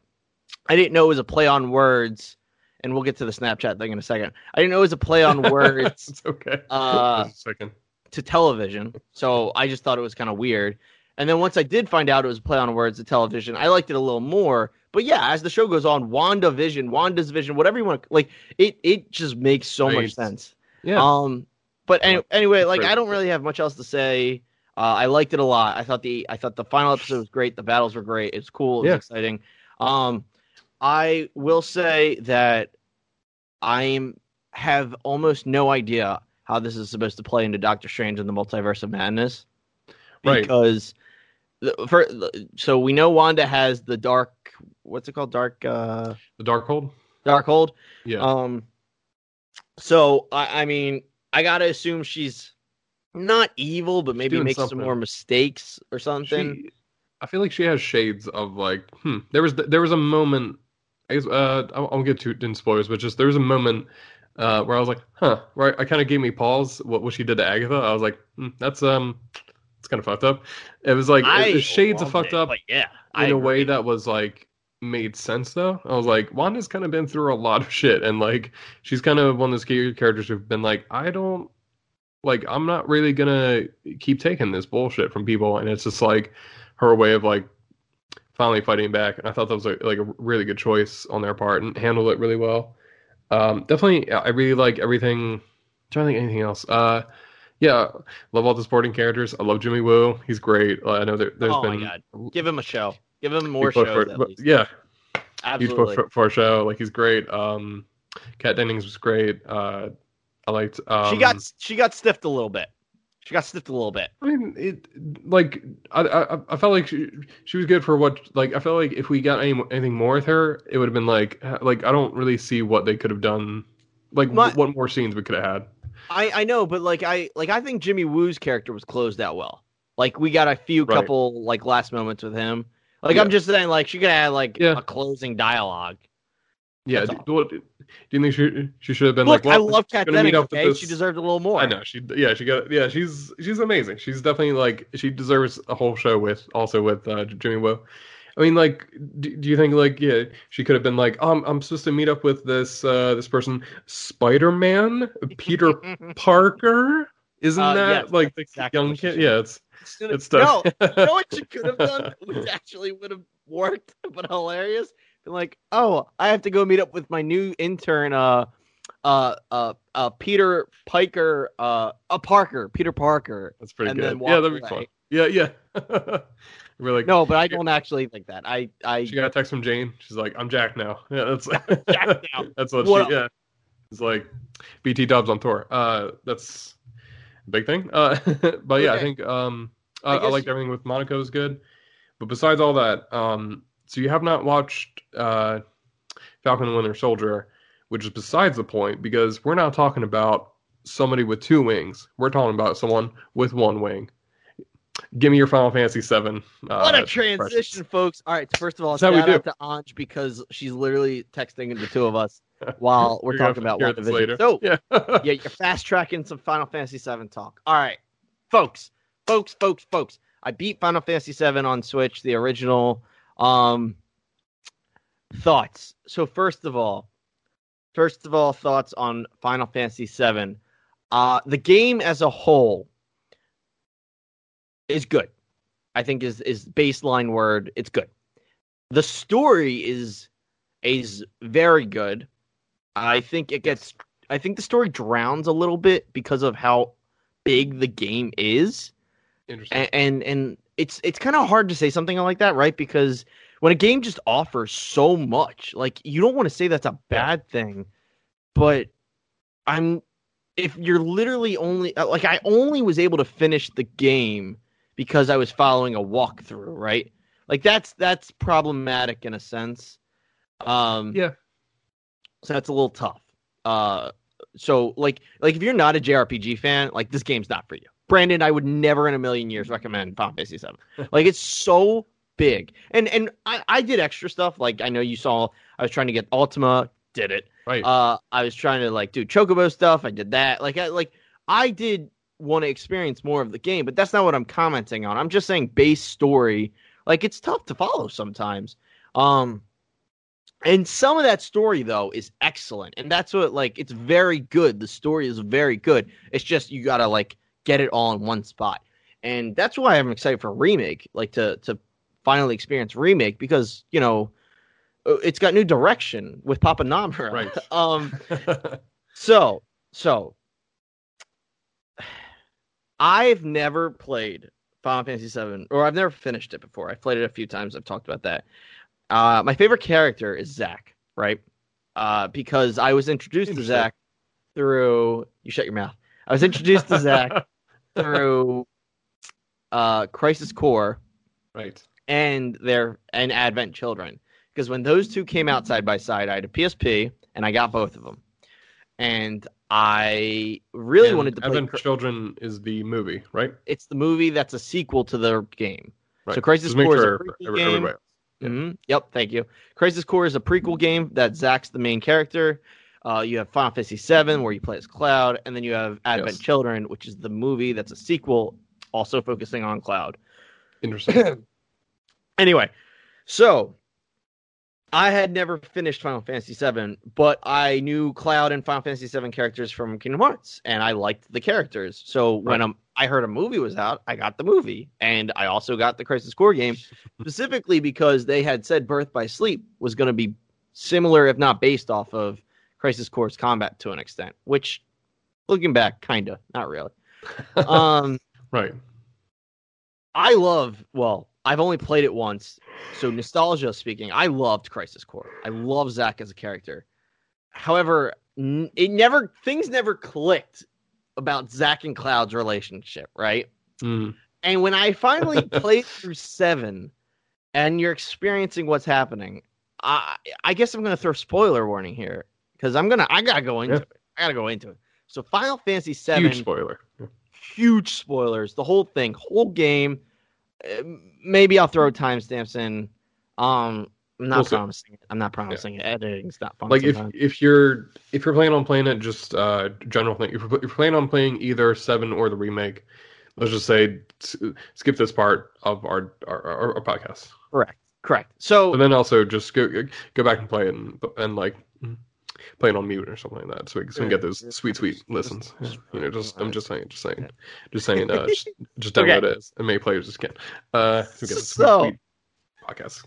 I didn't know it was a play on words. And we'll get to the Snapchat thing in a second. I didn't know it was a play on words. It's okay. Just a second. To television. So I just thought it was kind of weird. And then once I did find out it was a play on words to television, I liked it a little more. But yeah, as the show goes on, Wanda's Vision, whatever you want to, like, it just makes so much sense. Yeah. But anyway, like, I don't really have much else to say. I liked it a lot. I thought the final episode was great. The battles were great. It's cool. It was exciting. I will say that I have almost no idea how this is supposed to play into Doctor Strange and the Multiverse of Madness. Right. Because so we know Wanda has the dark, what's it called? The Darkhold? Darkhold. Yeah. So I mean, I gotta assume she's not evil, but maybe makes something. Some more mistakes or something. I feel like she has shades of like, there was a moment, I guess, I'll get to it in spoilers, but just there was a moment where I was like, right. I kind of gave me pause. What she did to Agatha. I was like, that's kind of fucked up. It was like, the shades of fucked up in a way that was like, made sense though. I was like, Wanda's kind of been through a lot of shit. And like, she's kind of one of those characters who've been like, I'm not really going to keep taking this bullshit from people. And it's just like her way of like, finally fighting back. And I thought that was like a really good choice on their part and handled it really well. Definitely, I really like everything. I'm trying to think of anything else. Love all the supporting characters. I love Jimmy Woo. He's great. I know there's been. My God. Give him a show. Give him more shows. Yeah, absolutely. Huge push for a show. Like he's great. Kat Dennings was great. I liked. She got stiffed a little bit. I mean, I felt like she was good for what, like, I felt like if we got anything more with her, it would have been like, I don't really see what they could have done. Like what more scenes we could have had. I know, but I think Jimmy Woo's character was closed out well. Like we got a few couple like last moments with him. Like, yeah. I'm just saying like, she could have had like a closing dialogue. Yeah, do you think she should have been Look, like? Well, I love Kat Dennings. Okay? She deserved a little more. I know she's amazing. She's definitely like she deserves a whole show with Jimmy Woo. I mean, like, do you think like she could have been like, I'm supposed to meet up with this this person, Spider-Man, Peter Parker? Isn't that like the young kid? Yeah, it's tough. No, what she could have done, which actually would have worked, but hilarious. Like, oh, I have to go meet up with my new intern, Peter Piker, Parker, Peter Parker. That's pretty good. Yeah, that'd be fun. Yeah. Really? No, but I don't actually like that. She got a text from Jane. She's like, "I'm Jack now." Yeah, that's Jack now. That's what she. Yeah, it's like BT Dubs on tour. That's a big thing. But yeah, okay. I think I liked everything with Monaco is good. But besides all that, so you have not watched Falcon and Winter Soldier, which is besides the point, because we're not talking about somebody with two wings. We're talking about someone with one wing. Give me your Final Fantasy VII. What a transition, folks. All right, first of all, shout out to Anj because she's literally texting the two of us while we're talking about WandaVision. So, you're fast-tracking some Final Fantasy VII talk. All right, folks. I beat Final Fantasy VII on Switch, the original. Thoughts. So first of all, thoughts on Final Fantasy VII. The game as a whole is good. I think is baseline word. It's good. The story is very good. I think the story drowns a little bit because of how big the game is. Interesting. And it's kind of hard to say something like that, right? Because when a game just offers so much, like you don't want to say that's a bad thing, but if you're literally only like I only was able to finish the game because I was following a walkthrough, right? Like that's problematic in a sense. So that's a little tough. So like if you're not a JRPG fan, like this game's not for you. Brandon, I would never in a million years recommend Final Fantasy VII. Like, it's so big. And I did extra stuff. Like, I know you saw, I was trying to get Ultima, did it. Right. I was trying to, like, do Chocobo stuff. I did that. I did want to experience more of the game, but that's not what I'm commenting on. I'm just saying base story. Like, it's tough to follow sometimes. And some of that story, though, is excellent. And that's what, like, it's very good. The story is very good. It's just you got to, like, get it all in one spot. And that's why I'm excited for Remake, like to finally experience Remake because, you know, it's got new direction with Papa Nomura. Right. So I've never played Final Fantasy VII, or I've never finished it before. I've played it a few times. I've talked about that. My favorite character is Zach, right? Because I was introduced to Zach through... You shut your mouth. I was introduced to Zach through Crisis Core, right, and Advent Children. Because when those two came out side by side, I had a PSP, and I got both of them. And I really wanted to play... Advent Children is the movie, right? It's the movie that's a sequel to the game. Right. So Crisis Core is a prequel game. Yeah. Mm-hmm. Yep, thank you. Crisis Core is a prequel game that Zach's the main character. You have Final Fantasy VII, where you play as Cloud, and then you have Advent Children, which is the movie that's a sequel, also focusing on Cloud. Interesting. Anyway, so... I had never finished Final Fantasy VII, but I knew Cloud and Final Fantasy VII characters from Kingdom Hearts, and I liked the characters. So when I heard a movie was out, I got the movie, and I also got the Crisis Core game, specifically because they had said Birth by Sleep was going to be similar, if not based off of Crisis Core's combat to an extent, which, looking back, kind of, not really. I've only played it once, so nostalgia speaking, I loved Crisis Core. I love Zack as a character. However, things never clicked about Zack and Cloud's relationship, right? Mm. And when I finally played through 7, and you're experiencing what's happening, I guess I'm going to throw spoiler warning here, because I gotta go into it. So Final Fantasy 7, huge spoilers. The whole thing, whole game. Maybe I'll throw timestamps in. I'm not promising it. I'm not promising it. Editing's not fun. Like if you're planning on playing it, just general thing. If you're planning on playing either 7 or the remake, let's just say skip this part of our podcast. Correct. So and then also just go back and play it and like play it on mute or something like that, so we can get those sweet listens. You know, I'm just saying. Just download it as many players as can. So get sweet podcast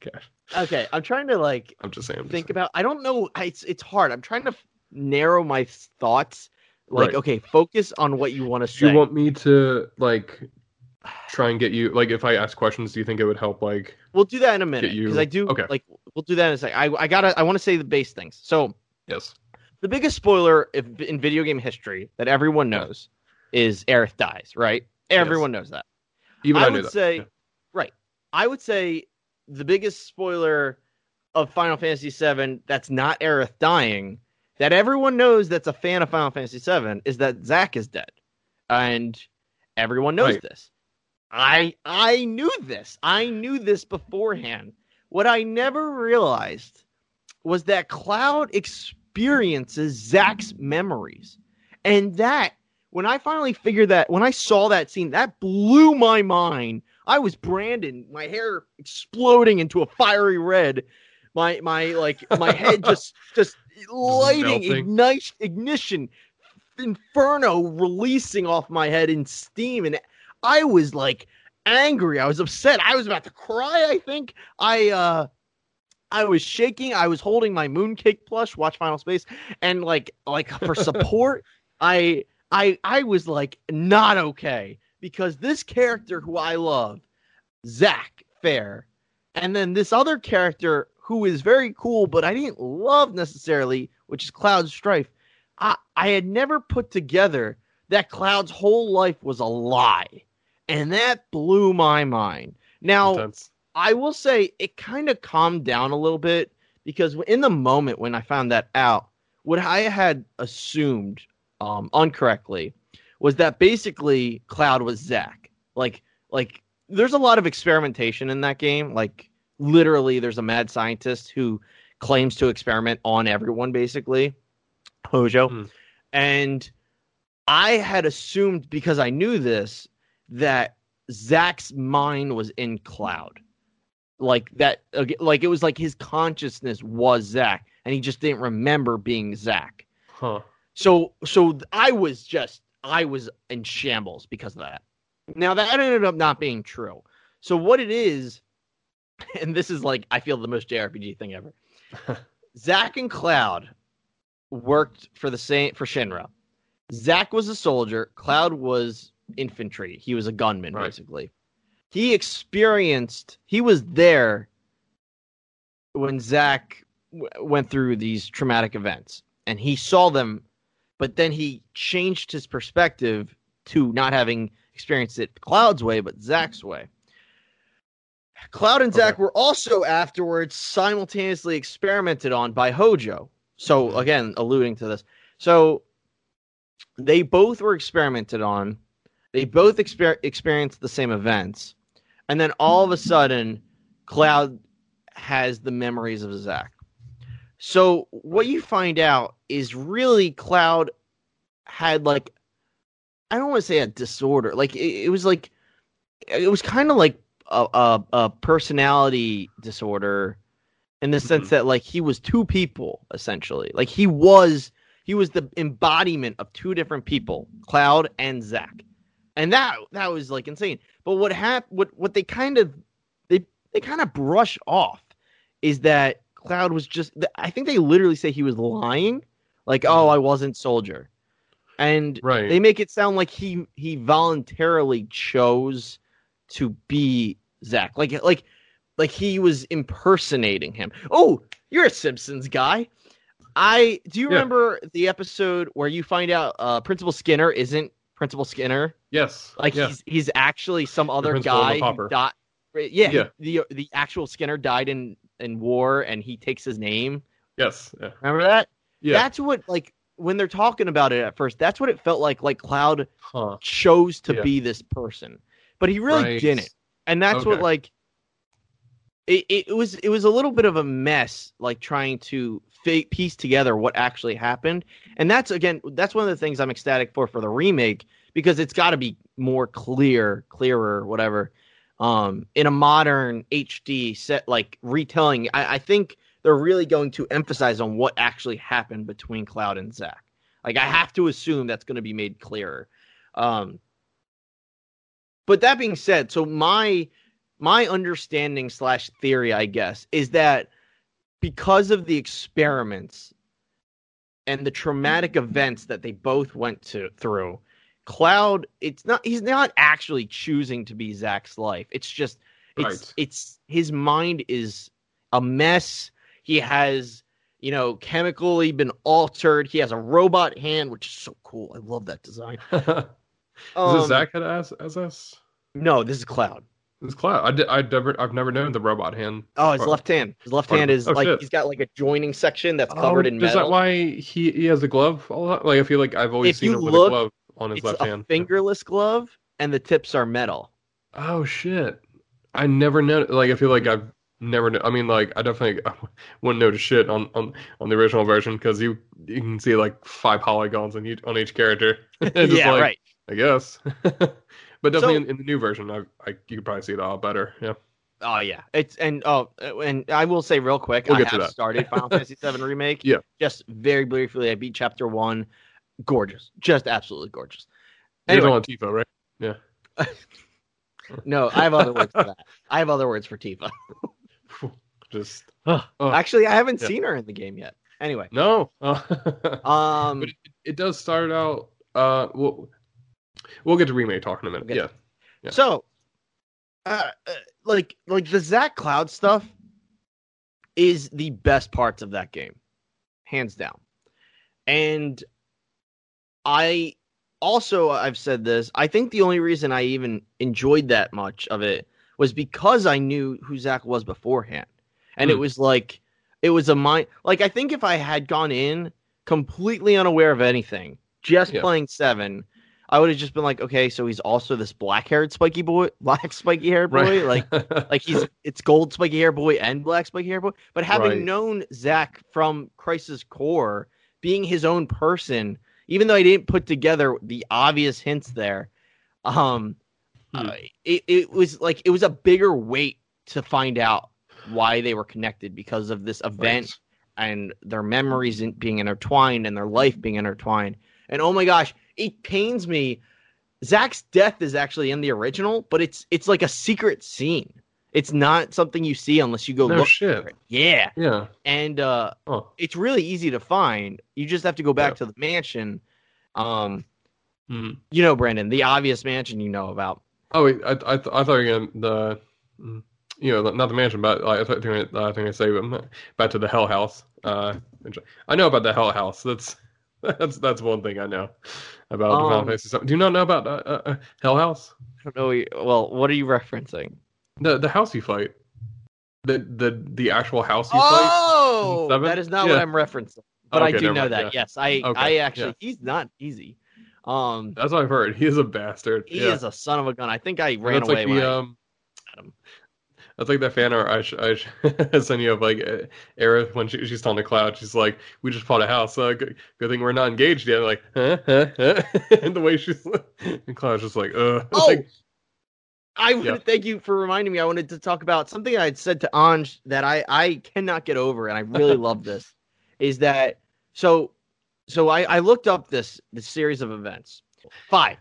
cash. Okay, I'm trying to like. I'm just saying. I don't know. It's hard. I'm trying to narrow my thoughts. Like, okay, focus on what you want to say. You want me to like try and get you like if I ask questions, do you think it would help? Like, we'll do that in a minute because I do like. We'll do that in a second. I want to say the base things. So yes, the biggest spoiler in video game history that everyone knows is Aerith dies. Right, everyone knows that. Even I knew that. I would say the biggest spoiler of Final Fantasy VII that's not Aerith dying that everyone knows that's a fan of Final Fantasy VII is that Zack is dead, and everyone knows this. I knew this. I knew this beforehand. What I never realized was that Cloud experiences Zack's memories. And that, when I finally figured that, when I saw that scene, that blew my mind. I was Brandon, my hair exploding into a fiery red. My head just lighting, ignition, inferno releasing off my head in steam. And I was like... angry. I was upset. I was about to cry, I think. I was shaking. I was holding my mooncake plush, watch Final Space, and like for support, I was like not okay because this character who I love, Zach Fair, and then this other character who is very cool, but I didn't love necessarily, which is Cloud Strife. I had never put together that Cloud's whole life was a lie. And that blew my mind. Now, intense. I will say it kind of calmed down a little bit because in the moment when I found that out, what I had assumed incorrectly was that basically Cloud was Zack. Like there's a lot of experimentation in that game. Like literally there's a mad scientist who claims to experiment on everyone basically. Hojo. Mm. And I had assumed because I knew this that Zack's mind was in Cloud, like that, like it was like his consciousness was Zack, and he just didn't remember being Zack. Huh. So I was in shambles because of that. Now that ended up not being true. So what it is, and this is like I feel the most JRPG thing ever. Zack and Cloud worked for Shinra. Zack was a soldier. Cloud was infantry. He was a gunman, basically. He experienced, he was there when Zach went through these traumatic events, and he saw them, but then he changed his perspective to not having experienced it Cloud's way, but Zach's way. Cloud and Zach were also afterwards simultaneously experimented on by Hojo. So, again, alluding to this. So, they both were experimented on. They both experienced the same events. And then all of a sudden, Cloud has the memories of Zach. So, what you find out is really Cloud had, like, I don't want to say a disorder. Like, it was like, it was kind of like a personality disorder in the sense that, like, he was two people, essentially. Like, he was the embodiment of two different people, Cloud and Zach. And that was, like, insane. But what happened, what they kind of, they kind of brush off is that Cloud was just, I think they literally say he was lying. Like, oh, I wasn't soldier. And they make it sound like he voluntarily chose to be Zach. Like he was impersonating him. Oh, you're a Simpsons guy. Do you remember the episode where you find out Principal Skinner isn't Principal Skinner? Yes. Like he's actually some other guy. The actual Skinner died in war and he takes his name. Yes. Yeah. Remember that? Yeah. That's what, like, when they're talking about it at first, that's what it felt like. Like Cloud chose to be this person. But he really didn't. And that's what, like, it was a little bit of a mess, like, trying to piece together what actually happened. And that's, again, that's one of the things I'm ecstatic for the remake, because it's got to be more clearer, whatever, in a modern HD set, like, retelling. I think they're really going to emphasize on what actually happened between Cloud and Zach. Like, I have to assume that's going to be made clearer. But that being said, so my understanding / theory, I guess, is that because of the experiments and the traumatic events that they both went through, Cloud, he's not actually choosing to be Zach's life. It's just it's his mind is a mess. He has, you know, chemically been altered. He has a robot hand, which is so cool. I love that design. Is this Zach had SS? No, this is Cloud. It's Cloud. I've never known the robot hand. Oh, his left hand. His left hand is he's got like a joining section that's covered in metal. Is that why he has a glove? Like, I feel like I've always seen him with a glove on his left hand. It's a fingerless glove, and the tips are metal. Oh shit! I never know. Like, I feel like I've never. I mean, like, I definitely wouldn't notice shit on the original version, because you can see like 5 polygons on each character. I guess, but definitely in the new version, you could probably see it all better. Yeah. Oh yeah, and I will say real quick, I have started Final Fantasy VII Remake. Yeah. Just very briefly, I beat Chapter 1. Gorgeous, just absolutely gorgeous. Anyway, you don't want Tifa, right? Yeah. No, I have other words for that. I have other words for Tifa. Actually, I haven't seen her in the game yet. Anyway. No. But it does start out. We'll get to remake talk in a minute. Okay. Yeah. So, like the Zach Cloud stuff is the best parts of that game, hands down. And I've said this. I think the only reason I even enjoyed that much of it was because I knew who Zach was beforehand, and it was like it was a mind. Like, I think if I had gone in completely unaware of anything, just playing 7. I would have just been like, okay, so he's also this black spiky haired boy, like it's gold spiky hair boy and black spiky hair boy. But having known Zach from Crisis Core, being his own person, even though I didn't put together the obvious hints there, it was a bigger weight to find out why they were connected because of this event and their memories being intertwined and their life being intertwined. And oh my gosh. It pains me. Zach's death is actually in the original, but it's like a secret scene. It's not something you see unless you go look for it. Yeah. Yeah. And it's really easy to find. You just have to go back to the mansion. Mm-hmm. You know, Brandon, the obvious mansion you know about. Oh, I thought you were going to the, you know, not the mansion, but like, I think I say back to the Hell House. I know about the Hell House. That's one thing I know about Final Fantasy. Do you not know about Hell House? I don't know. Well, what are you referencing? The house you fight. The actual house you fight. Oh, that is not what I'm referencing. But okay, I do know that. Yeah. Yes, I actually he's not easy. That's what I've heard. He is a bastard. He is a son of a gun. I think I ran away when I got him. That's like that fan art I sent you of like Aerith when she's telling the Cloud, she's like, "We just bought a house. Good thing we're not engaged yet." I'm like, huh? And the way she's and Cloud's just like, ugh. Oh, like, I want to thank you for reminding me. I wanted to talk about something I had said to Anj that I cannot get over, and I really love this. Is that so? I looked up this series of events. 5.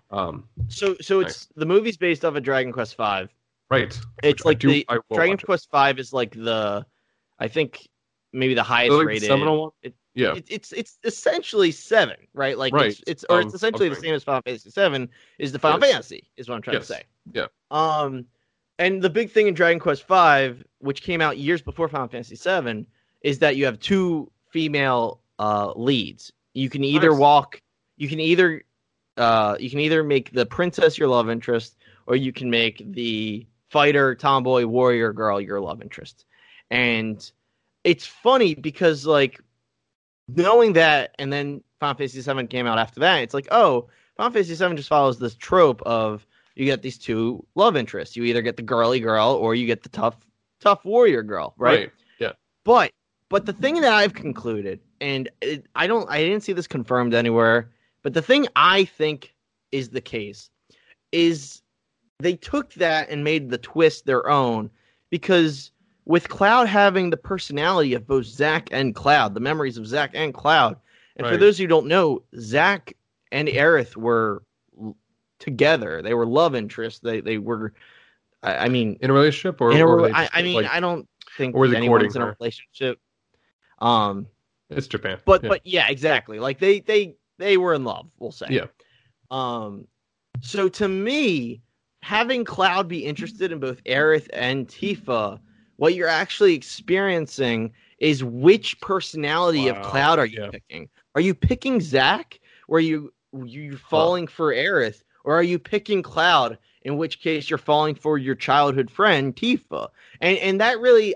So it's the movie's based off of Dragon Quest V. Right. It's Dragon Quest V is like I think maybe the highest rated. Seminal one? It's essentially 7, right? Like it's essentially the same as Final Fantasy 7 is the Final Fantasy is what I'm trying to say. Yeah. And the big thing in Dragon Quest V, which came out years before Final Fantasy 7, is that you have 2 female leads. You can either you can either make the princess your love interest, or you can make the fighter, tomboy, warrior girl your love interest. And it's funny because, like, knowing that, and then Final Fantasy VII came out after that, it's like, oh, Final Fantasy VII just follows this trope of you get these 2 love interests. You either get the girly girl or you get the tough warrior girl, right? Yeah. But the thing that I've concluded, and I didn't see this confirmed anywhere, but the thing I think is the case is they took that and made the twist their own, because with Cloud having the personality of both Zach and Cloud, the memories of Zach and Cloud, and for those who don't know, Zach and Aerith were together. They were love interests. They were, I mean, in a relationship, I don't think anyone's in a relationship. It's Japan, but yeah, exactly. Like they were in love. We'll say, yeah. So to me, having Cloud be interested in both Aerith and Tifa, what you're actually experiencing is which personality of Cloud are you picking? Are you picking Zach, or are you falling for Aerith, or are you picking Cloud, in which case you're falling for your childhood friend Tifa? And that really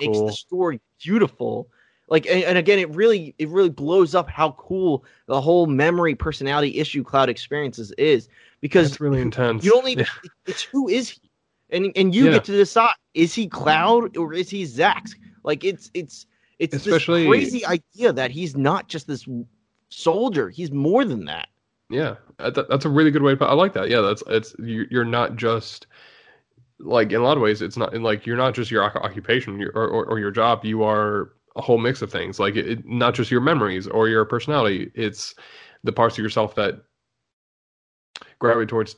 makes the story beautiful. Like, and again, it really blows up how cool the whole memory personality issue Cloud experiences is, because it's really intense. You only it's who is he, and you get to decide, is he Cloud or is he Zack? Like it's especially this crazy idea that he's not just this soldier; he's more than that. Yeah, that's a really good way to put it. I like that. Yeah, you're not just. Like, in a lot of ways, it's not like you're not just your occupation or your job. You are a whole mix of things. Like, not just your memories or your personality. It's the parts of yourself that gravitate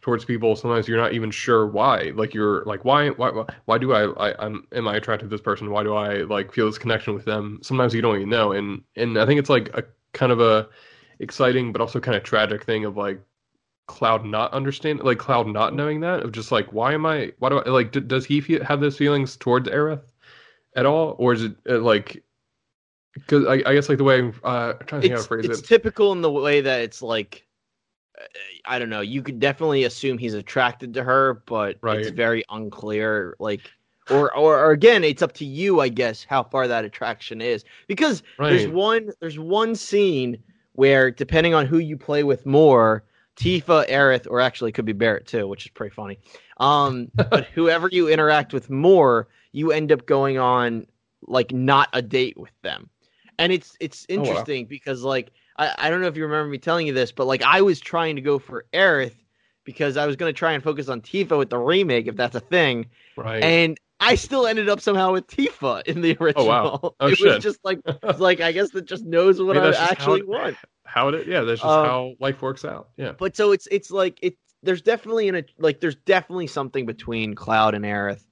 towards people. Sometimes you're not even sure why. Like, you're like, why do am I attracted to this person? Why do I like feel this connection with them? Sometimes you don't even know. And I think it's like a kind of a exciting but also kind of tragic thing of like, Cloud not knowing that, of just like, does he have those feelings towards Aerith at all, or is it like, because I guess like the way I'm trying to think how to phrase it. It's typical in the way that it's like, I don't know, you could definitely assume he's attracted to her, but it's very unclear, like, or again, it's up to you, I guess, how far that attraction is, because there's one scene where, depending on who you play with more, Tifa, Aerith, or actually it could be Barrett too, which is pretty funny. But whoever you interact with more, you end up going on like not a date with them. And it's interesting because like, I don't know if you remember me telling you this, but like I was trying to go for Aerith because I was going to try and focus on Tifa with the remake, if that's a thing. Right. And I still ended up somehow with Tifa in the original. Was just like, I guess that just knows what I actually want. That's just how life works out. Yeah. But so it's like there's definitely something between Cloud and Aerith,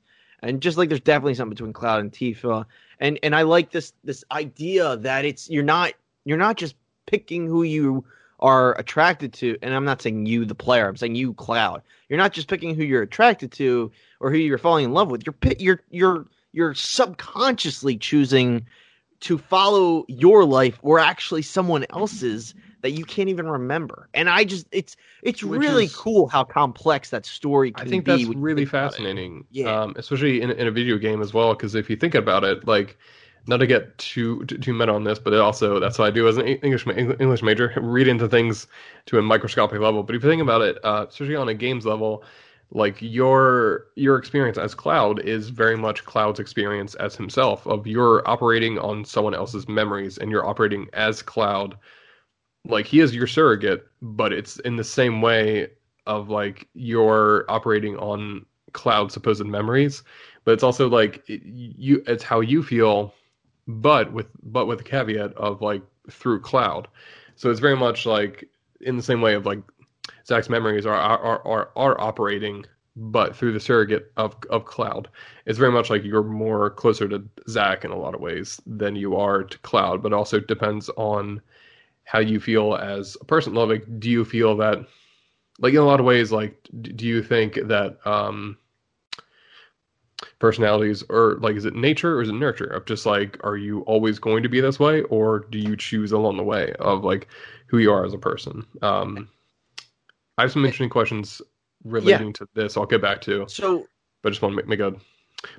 and just like there's definitely something between Cloud and Tifa. And I like this idea that you're not just picking who you are attracted to. And I'm not saying you, the player. I'm saying you, Cloud. You're not just picking who you're attracted to or who you're falling in love with. You're subconsciously choosing to follow your life or actually someone else's that you can't even remember. And I just, it's really cool how complex that story can be. I think that's really fascinating. Yeah. Especially in a video game as well. Cause if you think about it, like, not to get too meta on this, but it also, that's what I do as an English major, read into things to a microscopic level. But if you think about it, especially on a games level, like your experience as Cloud is very much Cloud's experience as himself. Of you're operating on someone else's memories, and you're operating as Cloud. Like, he is your surrogate, but it's in the same way of, like, you're operating on Cloud's supposed memories. But it's also like it's how you feel. But with the caveat of, like, through Cloud. So it's very much like in the same way of, like, Zach's memories are operating, but through the surrogate of Cloud. It's very much like you're more closer to Zach in a lot of ways than you are to Cloud, but also depends on how you feel as a person. Like, do you feel that, like, in a lot of ways, like, do you think that personalities, or, like, is it nature or is it nurture? Of just, like, are you always going to be this way, or do you choose along the way of, like, who you are as a person? I have some interesting questions relating to this. I'll get back to. So, but I just want to make a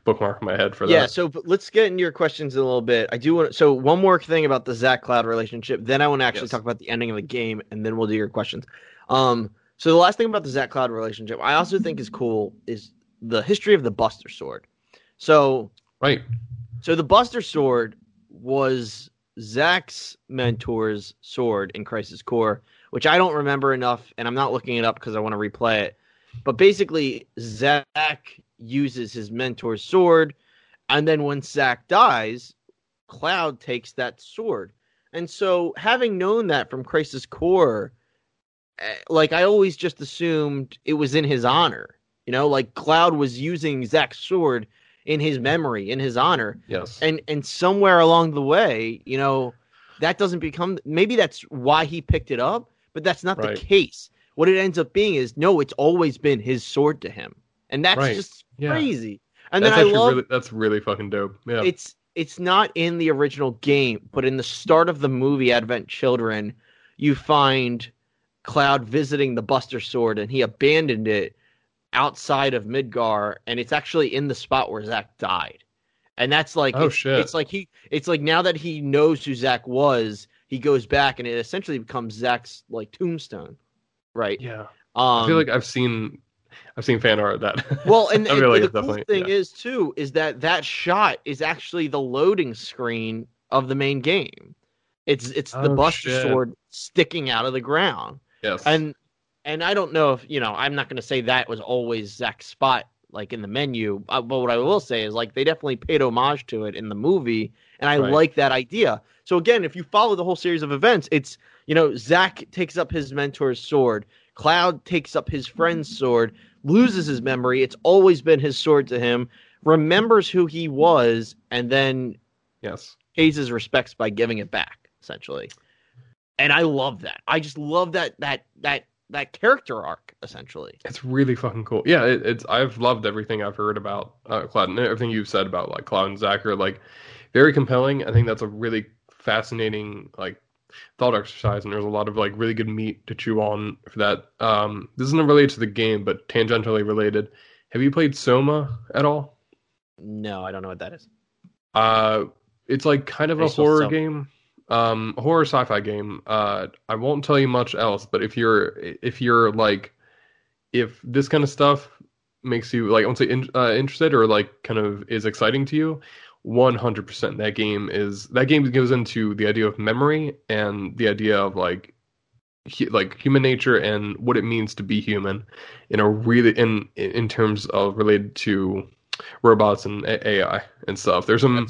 bookmark in my head for that. Yeah. So, but let's get into your questions in a little bit. I do want. So, one more thing about the Zach Cloud relationship. Then I want to actually talk about the ending of the game, and then we'll do your questions. So, the last thing about the Zach Cloud relationship, I also think is cool, is the history of the Buster Sword. So, right. So the Buster Sword was Zach's mentor's sword in Crisis Core, which I don't remember enough, and I'm not looking it up because I want to replay it. But basically, Zach uses his mentor's sword, and then when Zach dies, Cloud takes that sword. And so, having known that from Crisis Core, like, I always just assumed it was in his honor. You know, like, Cloud was using Zach's sword in his memory, in his honor. Yes. And somewhere along the way, you know, that doesn't become... Maybe that's why he picked it up, but that's not the case. What it ends up being is, no, it's always been his sword to him. And that's just crazy. And that's then I love... that's really fucking dope. Yeah. It's not in the original game, but in the start of the movie Advent Children, you find Cloud visiting the Buster Sword, and he abandoned it outside of Midgar, and it's actually in the spot where Zach died. And that's like, it's like now that he knows who Zach was, he goes back and it essentially becomes Zach's, like, tombstone. Right. Yeah. I feel like I've seen fan art of that. Well, and, the cool thing is too, is that shot is actually the loading screen of the main game. It's the Buster Sword sticking out of the ground. Yes. And I don't know if, you know, I'm not going to say that was always Zach's spot, like, in the menu. But what I will say is, like, they definitely paid homage to it in the movie. And I like that idea. So, again, if you follow the whole series of events, it's, you know, Zach takes up his mentor's sword. Cloud takes up his friend's sword, loses his memory. It's always been his sword to him, remembers who he was, and then pays his respects by giving it back, essentially. And I love that. I just love that character arc, essentially. It's really fucking cool. Yeah, it's I've loved everything I've heard about Cloud, and everything you've said about, like, Cloud and Zach are, like, very compelling. I think that's a really fascinating, like, thought exercise, and there's a lot of, like, really good meat to chew on for that. This isn't related to the game, but tangentially related. Have you played Soma at all? No, I don't know what that is. It's, like, kind of a horror game. Horror sci-fi game. I won't tell you much else, but if you're like, if this kind of stuff makes you, like, I won't say interested, or, like, kind of is exciting to you, 100% that game goes into the idea of memory and the idea of, like, like human nature and what it means to be human in a really in terms of related to robots and AI and stuff. There's some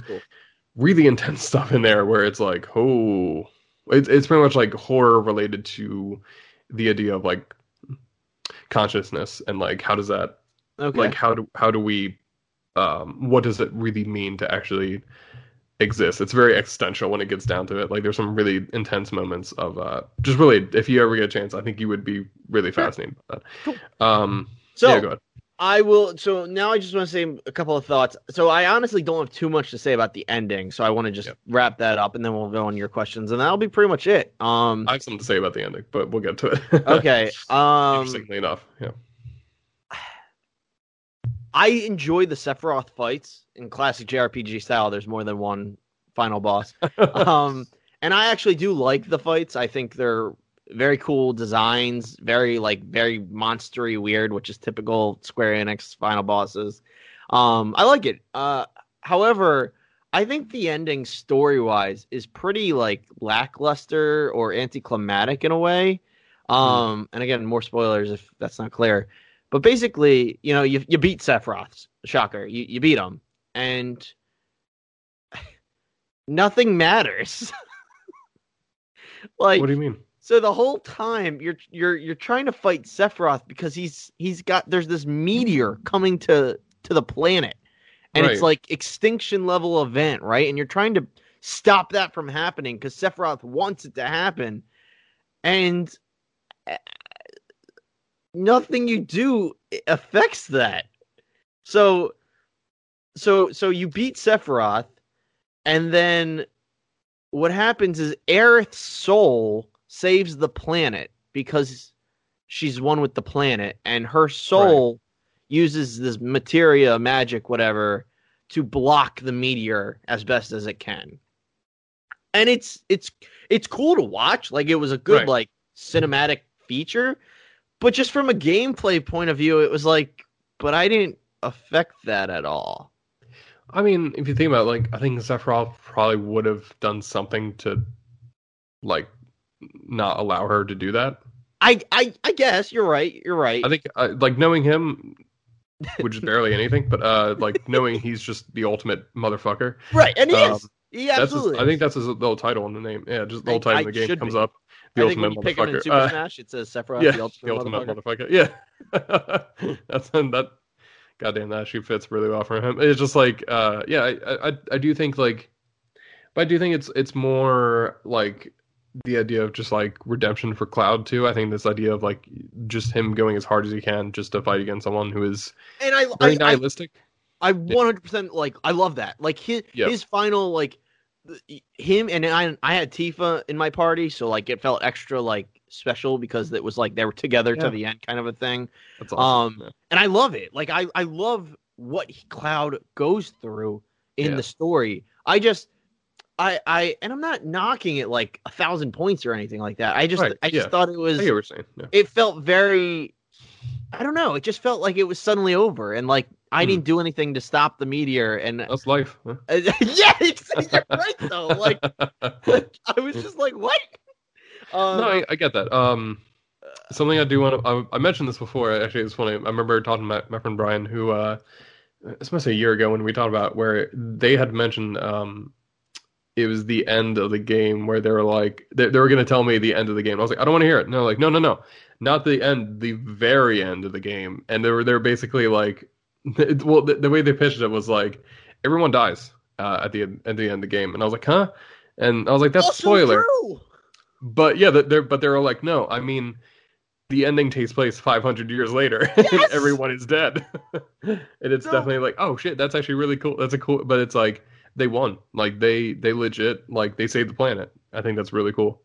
really intense stuff in there where it's like, oh, it's pretty much like horror related to the idea of, like, consciousness and, like, how does that, like, how do we, what does it really mean to actually exists. It's very existential when it gets down to it. Like, there's some really intense moments of just really, if you ever get a chance, I think you would be really fascinated by that. Cool. So yeah, go ahead. I will. So now I just want to say a couple of thoughts. So I honestly don't have too much to say about the ending. So I want to just wrap that up, and then we'll go on your questions, and that'll be pretty much it. I have something to say about the ending, but we'll get to it. Okay. Interestingly enough, yeah. I enjoy the Sephiroth fights in classic JRPG style. There's more than one final boss, and I actually do like the fights. I think they're very cool designs, very monstery weird, which is typical Square Enix final bosses. I like it. However, I think the ending story-wise is pretty lackluster or anticlimactic in a way. And again, more spoilers if that's not clear. But basically, you beat Sephiroth. Shocker. You beat him. And nothing matters. What do you mean? So the whole time you're trying to fight Sephiroth because there's this meteor coming to the planet, and it's like extinction level event, right? And you're trying to stop that from happening because Sephiroth wants it to happen, and nothing you do affects that. So you beat Sephiroth, and then what happens is Aerith's soul saves the planet because she's one with the planet, and her soul uses this materia, magic, whatever, to block the meteor as best as it can. And it's cool to watch. Like, it was a good cinematic feature, but just from a gameplay point of view, it was but I didn't affect that at all. I mean, if you think about it, I think Sephiroth probably would have done something to not allow her to do that. I guess you're right. I think knowing him, which is barely anything, but knowing he's just the ultimate motherfucker, right? And he is. He absolutely. I think that's his little title in the name. Yeah, just the little title in the game comes up. The ultimate motherfucker. Pick it in Super Smash, it says Sephiroth, the ultimate motherfucker. Yeah, that. Goddamn, that actually fits really well for him. It's just I do think but I do think it's more the idea of just redemption for Cloud too. I think this idea of just him going as hard as he can just to fight against someone who is very nihilistic. I 100% I love that. His final him and I had Tifa in my party, so it felt extra special because it was they were together to the end kind of a thing. That's awesome. And I love it. I love what Cloud goes through in the story. I just. And I'm not knocking it 1,000 points or anything like that. I just thought it was. I get what you're saying. Yeah. It felt very. I don't know. It just felt like it was suddenly over, and I didn't do anything to stop the meteor. And that's life. Huh? Yeah, you're right though. I was just what? No, I get that. Something I do want to. I mentioned this before. Actually, it's funny. I remember talking to my friend Brian, who this must be a year ago when we talked about where they had mentioned. It was the end of the game where they were they were going to tell me the end of the game. I was I don't want to hear it. And they're no, not the end, the very end of the game. And they were basically the way they pitched it was everyone dies at the end of the game. And I was huh? And I was that's a spoiler. True. But yeah, they were no, I mean, the ending takes place 500 years later. Yes! And everyone is dead. And it's definitely oh shit, that's actually really cool. That's a cool, but it's they won. They legit, they saved the planet. I think that's really cool.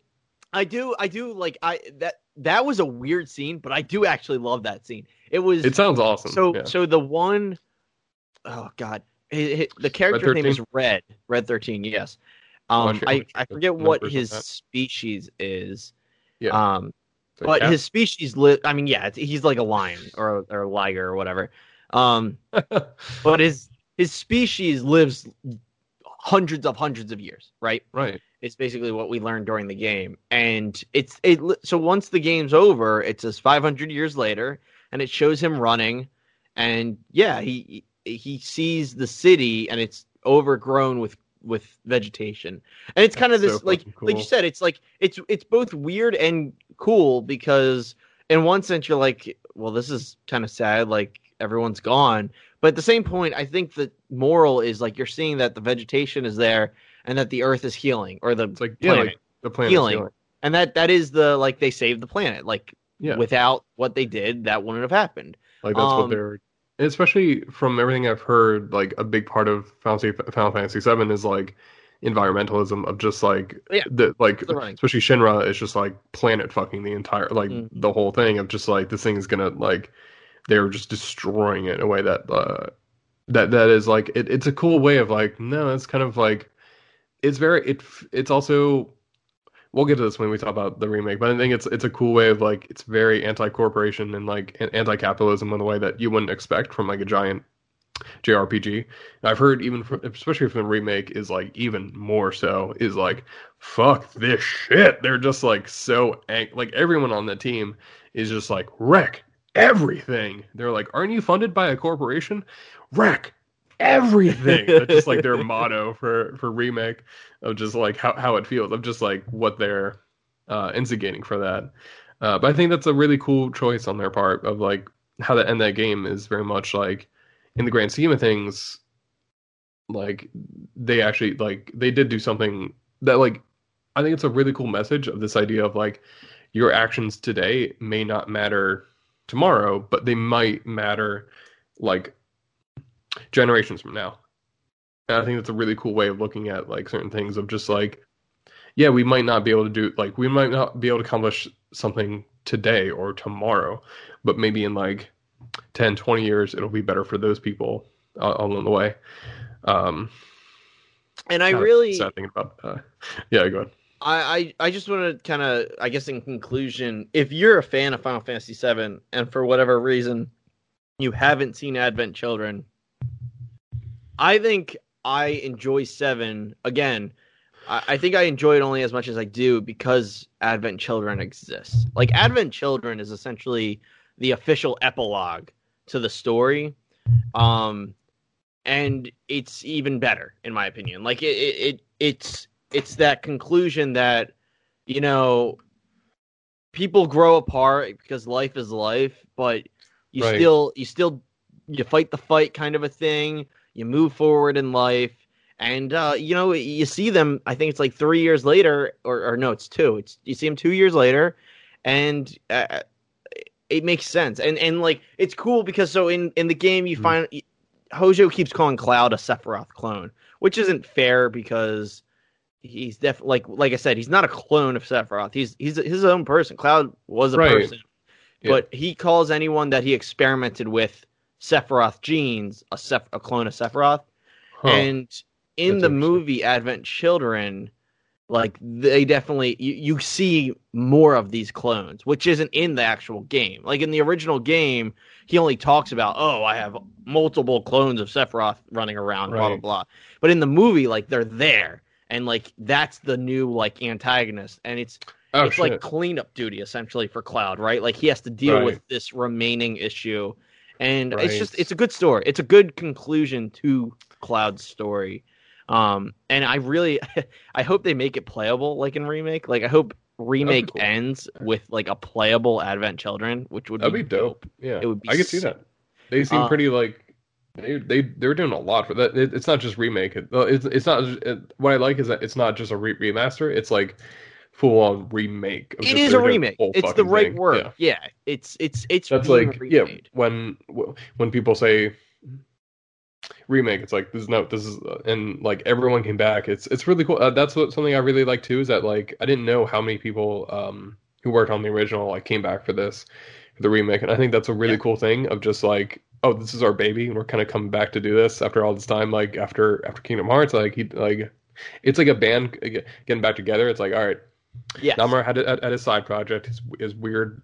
I do that was a weird scene, but I do actually love that scene. It sounds awesome. So the one, oh God, the character name is Red XIII. Yes. I forget what his species is. Yeah. But his species he's a lion or a liger or whatever. But his species lives hundreds of years, right, it's basically what we learned during the game. And so once the game's over, it says 500 years later, and it shows him running, and he sees the city, and it's overgrown with vegetation, and it's kind of this cool. You said, it's both weird and cool because in one sense you're well, this is kind of sad, everyone's gone. But at the same point, I think the moral is like you're seeing that the vegetation is there and that the earth is healing, or the planet is healing. And that is the, like, they saved the planet. Like, without what they did, that wouldn't have happened. Like, that's what they're... Especially from everything I've heard, like, a big part of Final Fantasy VII is, like, environmentalism of just, like... Yeah, the, like, especially Shinra is just, like, planet-fucking the entire... Like, the whole thing of just, like, this thing is gonna, like... They're just destroying it in a way that... that is, like... It's a cool way of, like... No, it's kind of, like... It's very... It's also... We'll get to this when we talk about the remake, but I think it's a cool way of, like, it's very anti-corporation and, like, anti-capitalism in a way that you wouldn't expect from, like, a giant JRPG. And I've heard even from, especially from the remake, is, like, even more so, is, like, fuck this shit. They're just, like, so angry. Like, everyone on the team is just, like, wreck everything. They're like, aren't you funded by a corporation? Wreck everything. That's just, like, their motto for remake. Of just, like, how it feels. Of just, like, what they're instigating for that. But I think that's a really cool choice on their part of, like, how to end that game is very much, like, in the grand scheme of things, like, they actually, like, they did do something that, like, I think it's a really cool message of this idea of, like, your actions today may not matter tomorrow, but they might matter, like, generations from now. And I think that's a really cool way of looking at, like, certain things of just, like, yeah, we might not be able to do, like, we might not be able to accomplish something today or tomorrow, but maybe in, like, 10, 20 years, it'll be better for those people along the way. And I really... Sad thing about yeah, go ahead. I just want to kind of, I guess in conclusion, if you're a fan of Final Fantasy VII and for whatever reason you haven't seen Advent Children, I think... I enjoy 7 again. I think I enjoy it only as much as I do because Advent Children exists. Like, Advent Children is essentially the official epilogue to the story, and it's even better in my opinion. Like, it's that conclusion that, you know, people grow apart because life is life, but you right. still you fight the fight kind of a thing. You move forward in life, and, you know, you see them, I think it's like 3 years later, or no, it's two. It's, you see them 2 years later, and it makes sense. And like, it's cool because, so in the game, you find, Hojo keeps calling Cloud a Sephiroth clone, which isn't fair because he's like I said, he's not a clone of Sephiroth. He's his own person. Cloud was a person. Yeah. But he calls anyone that he experimented with Sephiroth genes, a clone of Sephiroth. And in the movie Advent Children, like, they definitely you see more of these clones, which isn't in the actual game. Like, in the original game, he only talks about, oh, I have multiple clones of Sephiroth running around, blah blah blah. But in the movie, like, they're there, and, like, that's the new, like, antagonist, and it's like cleanup duty essentially for Cloud, right? Like, he has to deal with this remaining issue. And it's just, it's a good story. It's a good conclusion to Cloud's story. And I really, I hope they make it playable, like in Remake. Like, I hope Remake ends with, like, a playable Advent Children, which would That'd be dope. Yeah, it would be I could see that. They seem pretty, like, they're doing a lot for that. It's not just Remake. It's not, what I like is that it's not just a remaster. It's, like, full-on remake. It is a remake. It's the right word. Yeah. It's that's like remade. Yeah. When people say remake, it's like this is and, like, everyone came back. It's really cool. That's something I really like too. Is that, like, I didn't know how many people who worked on the original, like, came back for this, for the remake, and I think that's a really cool thing of just, like, oh, this is our baby, and we're kind of coming back to do this after all this time. Like, after Kingdom Hearts, like, he like it's like a band getting back together. It's like, all right. Yeah, Nomura had a side project. His weird,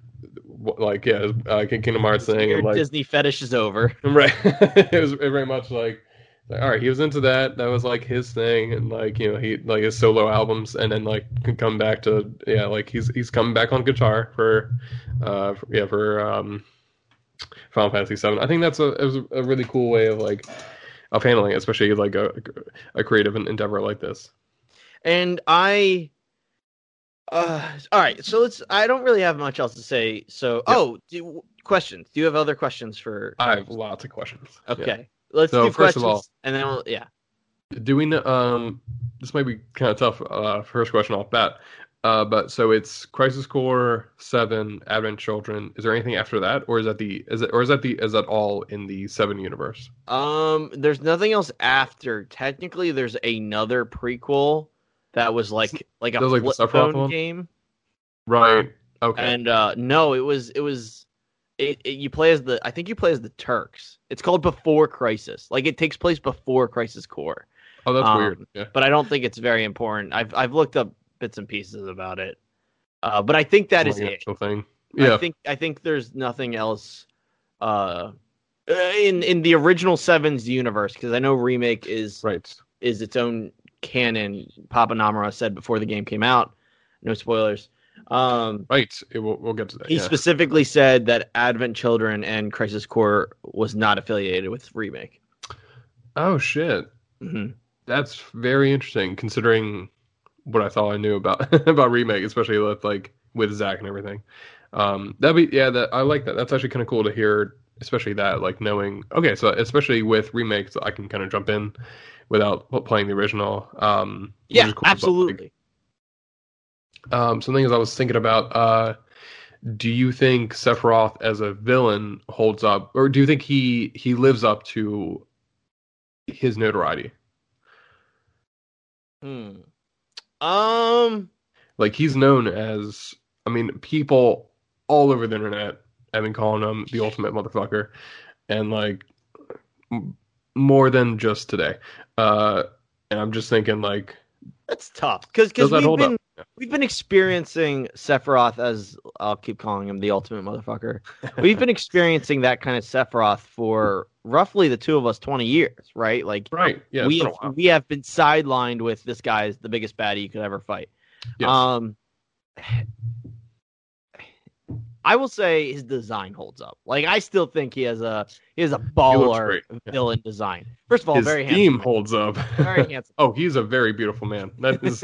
like, yeah, Kingdom Hearts thing, and, like, Disney fetish is over. Right, it was very much like, all right, he was into that. That was, like, his thing, and, like, you know, he, like, his solo albums, and then, like, can come back to like he's coming back on guitar for Final Fantasy VII. I think that's a really cool way of handling it, especially, like, a creative endeavor like this. And I. All right, so I don't really have much else to say. So, questions. Do you have other questions for? I have lots of questions. Okay, yeah. Let's do first questions, of all, and then we'll Do we know? This might be kind of tough. First question off bat, but so it's Crisis Core 7, Advent Children. Is there anything after that, or is that the is that all in the 7 universe? There's nothing else after. Technically, there's another prequel that was like a flip phone game, right? Okay, and no, it was. You play as the, I think you play as the Turks. It's called Before Crisis. Like, it takes place before Crisis Core. Oh, that's weird. Yeah. But I don't think it's very important. I've looked up bits and pieces about it. But I think that is it. Thing. Yeah. I think there's nothing else in the original Sevens universe, because I know Remake is its own canon. Papa Nomura said before the game came out. No spoilers. We'll get to that. He specifically said that Advent Children and Crisis Core was not affiliated with Remake. Oh shit, mm-hmm. That's very interesting considering what I thought I knew about Remake, especially with Zach and everything. I like that. That's actually kind of cool to hear, especially that knowing. Okay, so especially with Remake, so I can kind of jump in without playing the original. Yeah, cool, absolutely. Some things I was thinking about, do you think Sephiroth as a villain holds up, or do you think he lives up to his notoriety? He's known as, people all over the internet have been calling him the ultimate motherfucker, and more than just today. And I'm just thinking that's tough, because we've been experiencing Sephiroth as, I'll keep calling him the ultimate motherfucker. We've been experiencing that kind of Sephiroth for roughly the two of us 20 years, right? Right. Yeah, we have been sidelined with this guy is the biggest baddie you could ever fight. Yes. I will say his design holds up. I still think he has a baller villain design. First of all, his very handsome. His theme holds up. Very handsome. Oh, he's a very beautiful man. That is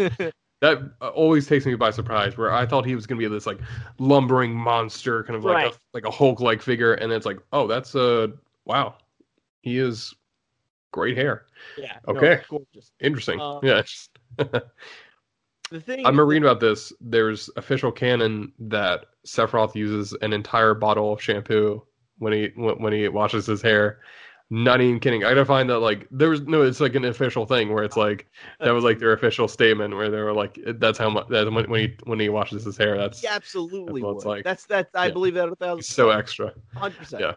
that always takes me by surprise. Where I thought he was going to be this lumbering monster, kind of like a Hulk-like figure, and it's oh, that's a wow. He is great hair. Yeah. Okay. No, interesting. Yeah. I'm reading about this. There's official canon that Sephiroth uses an entire bottle of shampoo when he washes his hair. Not even kidding. I gotta find that it's an official thing where it's that was their official statement where they were that's how much that when he washes his hair. That's he absolutely that's what it's like. That's I believe that 1,000%. He's so extra. 100%. Yeah.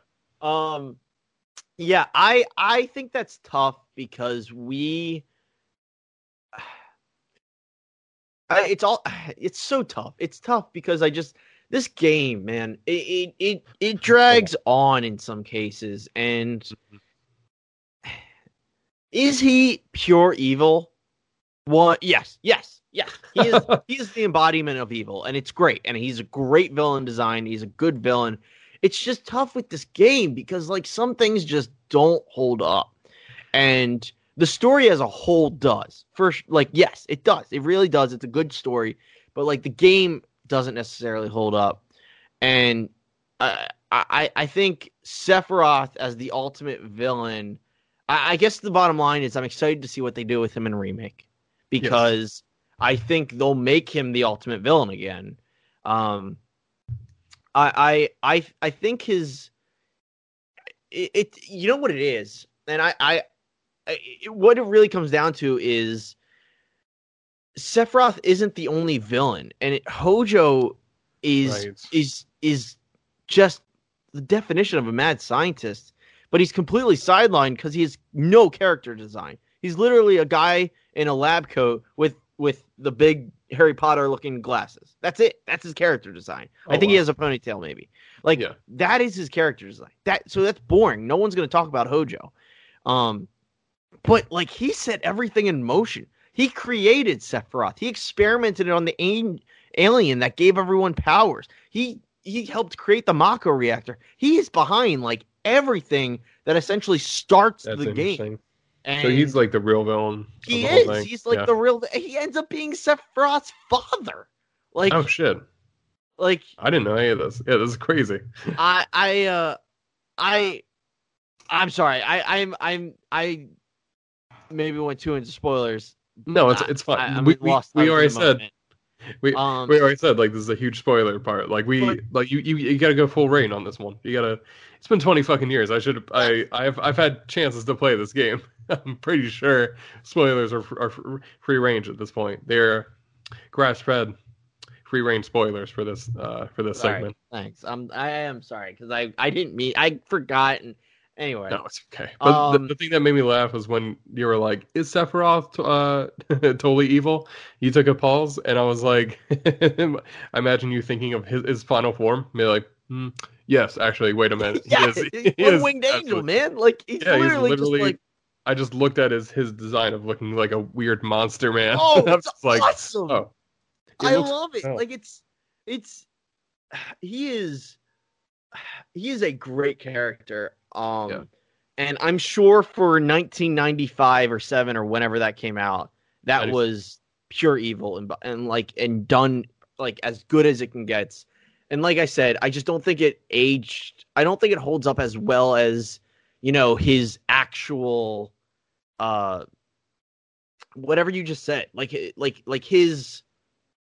Yeah. I think that's tough because it's so tough. It's tough because this game, man, it drags on in some cases. And is he pure evil? Well, yes. He is. He is the embodiment of evil, and it's great. And he's a great villain design. He's a good villain. It's just tough with this game because some things just don't hold up, and the story as a whole does. First, yes, it does. It really does. It's a good story, but the game doesn't necessarily hold up. And I think Sephiroth as the ultimate villain, I guess the bottom line is I'm excited to see what they do with him in Remake, because I think they'll make him the ultimate villain again. I think you know what it is. And what it really comes down to is Sephiroth isn't the only villain, and Hojo is just the definition of a mad scientist, but he's completely sidelined because he has no character design. He's literally a guy in a lab coat with the big Harry Potter looking glasses. That's it. That's his character design. Oh, I think he has a ponytail maybe. That is his character design. So that's boring. No one's going to talk about Hojo. But he set everything in motion. He created Sephiroth. He experimented on the alien that gave everyone powers. He helped create the Mako reactor. He is behind everything that essentially starts the game. And so he's the real villain. He is. He's the real. He ends up being Sephiroth's father. Oh shit! Like, I didn't know any of this. Yeah, this is crazy. I'm sorry. I maybe went too into spoilers. No, it's fine. We already said like this is a huge spoiler part. Like you gotta go full reign on this one. You gotta. It's been 20 fucking years. I've had chances to play this game. I'm pretty sure spoilers are free range at this point. They're grass-fed, free range spoilers for this segment. Right, thanks. I am sorry because I didn't mean. I forgot. And anyway, no, it's okay. But the thing that made me laugh was when you were like, "Is Sephiroth totally evil?" You took a pause, and I was like, "I imagine you thinking of his final form." Me like, yes, actually. Wait a minute. Yeah, he's a winged angel, man. Like he's literally just like. I just looked at his design of looking like a weird monster man. Oh, it's awesome! Oh. I love it. Oh. Like he is a great character. And I'm sure for 1995 or 7 or whenever that came out, that was pure evil and done like as good as it can get. And like I said, I just don't think it aged. I don't think it holds up as well as his actual. Whatever you just said, like his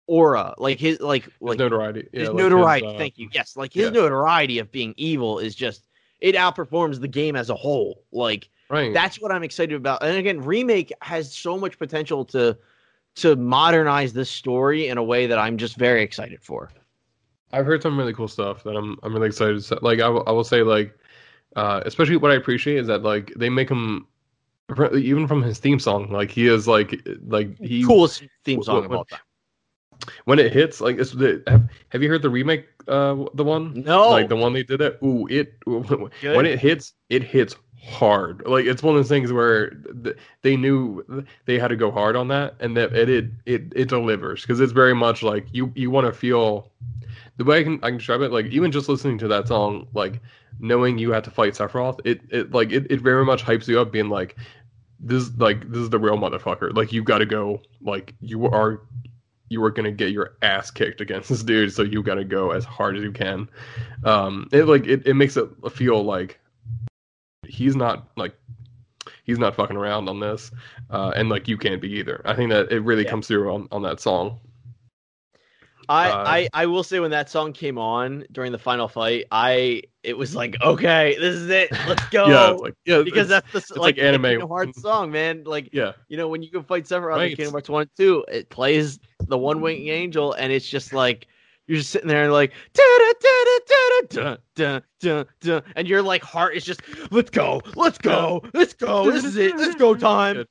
aura, like his notoriety, notoriety. Thank you. Yes, notoriety of being evil is just it outperforms the game as a whole. Like that's what I'm excited about. And again, Remake has so much potential to modernize this story in a way that I'm just very excited for. I've heard some really cool stuff that I'm really excited. Like I will say like. Especially what I appreciate is that like they make him even from his theme song like he is like he coolest theme song of all time. When it hits like it's have you heard the remake the one? No, like the one they did it. Ooh, when it hits hard. Like it's one of those things where they knew they had to go hard on that, and that it delivers because it's very much like you want to feel. The way I can describe it, like even just listening to that song, like knowing you have to fight Sephiroth, it very much hypes you up, being like, this is the real motherfucker. Like you got to go, like you are gonna get your ass kicked against this dude, so you got to go as hard as you can. It makes it feel like he's not fucking around on this, and like you can't be either. I think that it really comes through on that song. I will say when that song came on during the final fight, it was like, okay, this is it, let's go. Because that's the it's like anime Kingdom Hearts song, man. Like when you can fight Sephiroth in Kingdom Hearts 1 and 2, it plays the one winged angel, and it's just like you're just sitting there and like and your like heart is just let's go, this is it, let's go time.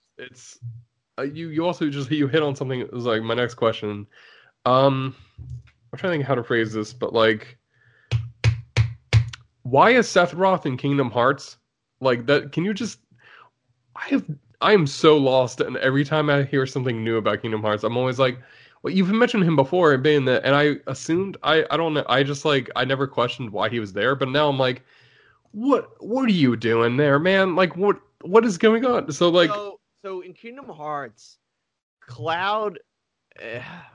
You also just you hit on something. It was like my next question. I'm trying to think how to phrase this, but like, why is Sephiroth in Kingdom Hearts like that? Can you just? I am so lost, and every time I hear something new about Kingdom Hearts, I'm always like, "Well, you've mentioned him before, being that," and I assumed I don't know. I just like I never questioned why he was there, but now I'm like, what are you doing there, man? Like what is going on? So like, so in Kingdom Hearts, Cloud.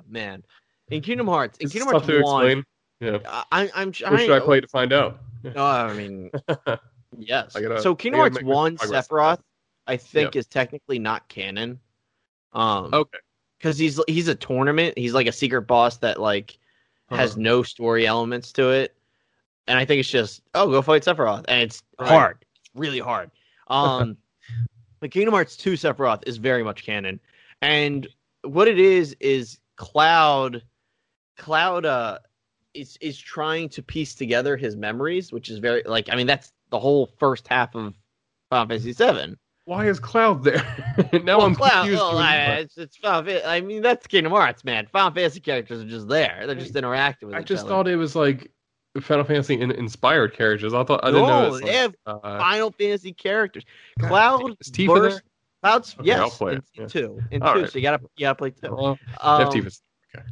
Man, in Kingdom Hearts, It's tough to explain. Yeah, I'm trying. What should I play to find out? No, I mean, yes. So Kingdom Hearts 1, Sephiroth, I think is technically not canon. Okay, because he's a tournament. He's like a secret boss that like has no story elements to it, and I think it's just go fight Sephiroth, and it's hard. It's really hard. But Kingdom Hearts 2, Sephiroth is very much canon, and. What it is Cloud is trying to piece together his memories, which is very like I mean that's the whole first half of Final Fantasy VII. Why is Cloud there? I'm confused. Well, it's I mean that's Kingdom Hearts, man. Final Fantasy characters are just there; they're just interacting with each other. I just thought it was like Final Fantasy inspired characters. I didn't know. Like, they have Final Fantasy characters. Cloud is Tifa there? Cloud's okay, yes, in 2. In 2, right. So you gotta play 2. Well, Tifa's. Okay.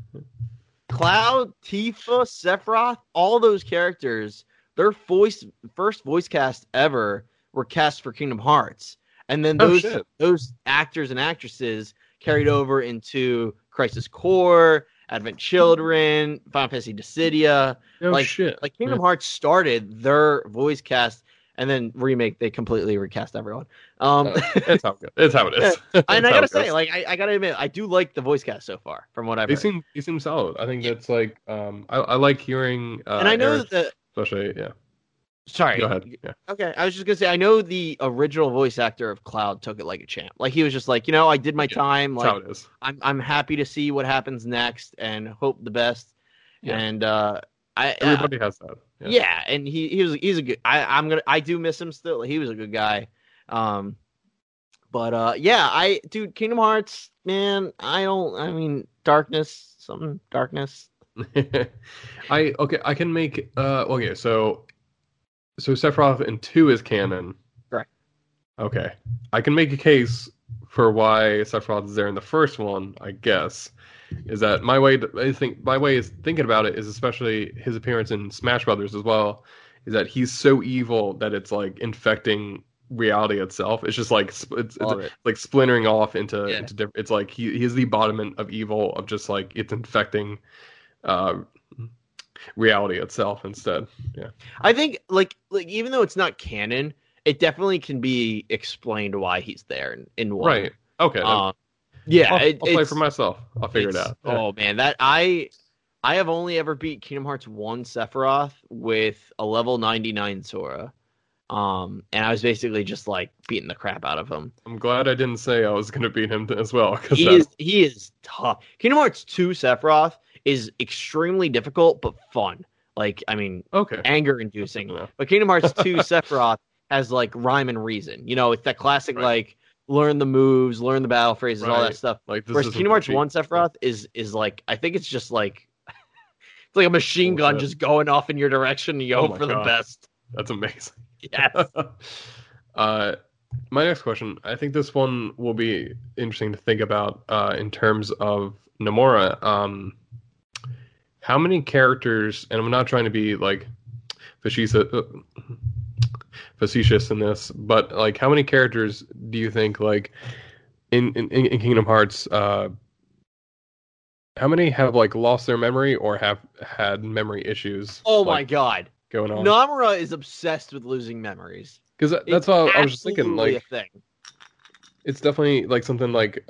Cloud, Tifa, Sephiroth, all those characters, their first voice cast ever were cast for Kingdom Hearts, and then those actors and actresses carried over into Crisis Core Advent Children, Final Fantasy Dissidia. No like, shit. Like Kingdom Hearts started their voice cast, and then Remake, they completely recast everyone. It's how it goes. It's how it is. And I gotta say, like, I gotta admit, I do like the voice cast so far from what I've heard. They seem solid. I think that's like, I like hearing. And I know that. Especially, yeah. Sorry. Go ahead. Yeah. Okay, I was just gonna say, I know the original voice actor of Cloud took it like a champ. Like he was just like, you know, I did my time. Like, I'm happy to see what happens next and hope the best. Yeah. And everybody has that. Yeah. And he's a good. I do miss him still. He was a good guy. But Kingdom Hearts, man. Darkness. I can make So Sephiroth in 2 is canon. Correct. Okay. I can make a case for why Sephiroth is there in the first one, I guess. Is that my way is thinking about it is especially his appearance in Smash Brothers as well, is that he's so evil that it's like infecting reality itself. It's just like it's like splintering off into different. It's like he is the embodiment of evil, of just like it's infecting reality itself instead. Yeah, I think like even though it's not canon, it definitely can be explained why he's there in one. Right. Okay. I'll play for myself. I'll figure it out. Yeah. Oh man, that I have only ever beat Kingdom Hearts 1 Sephiroth with a level 99 Sora. And I was basically just like beating the crap out of him. I'm glad I didn't say I was going to beat him as well, because he is tough. Kingdom Hearts 2 Sephiroth is extremely difficult but fun. Like, I mean, anger inducing. Yeah. But Kingdom Hearts 2 Sephiroth has like rhyme and reason. You know, it's that classic like learn the moves, learn the battle phrases, all that stuff. Like, whereas Kingdom Hearts 1 Sephiroth is like, I think it's just like it's like a machine gun just going off in your direction. And you hope for the best. That's amazing. Yes. My next question, I think this one will be interesting to think about in terms of Nomura. How many characters, and I'm not trying to be like facetious in this, but like how many characters do you think like in Kingdom Hearts, how many have like lost their memory or have had memory issues? Oh my God. Going on. Nomura is obsessed with losing memories. Because that's what I was just thinking. Like, a thing. It's definitely like something like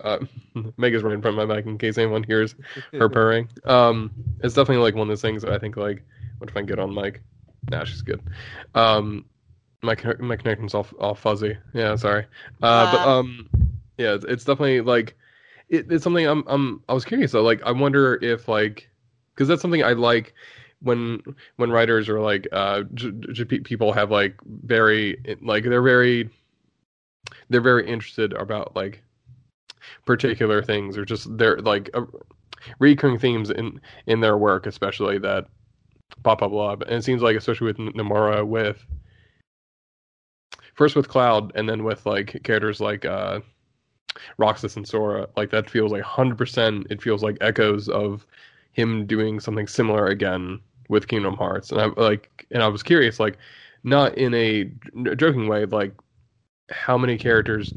Mega's right in front of my mic in case anyone hears her purring. It's definitely like one of those things that I think like, what if I get on mic? Nah, she's good. My connection's all fuzzy. Yeah, sorry. It's definitely like it's something I was curious though. Like I wonder if like, because that's something I like. When writers or like people have like they're very interested about like particular things or just they're like recurring themes in their work, especially that blah blah blah. And it seems like especially with Nomura, with Cloud and then with like characters like Roxas and Sora, like that feels like 100%. It feels like echoes of him doing something similar again with Kingdom Hearts. And I was curious, like, not in a joking way, like, how many characters?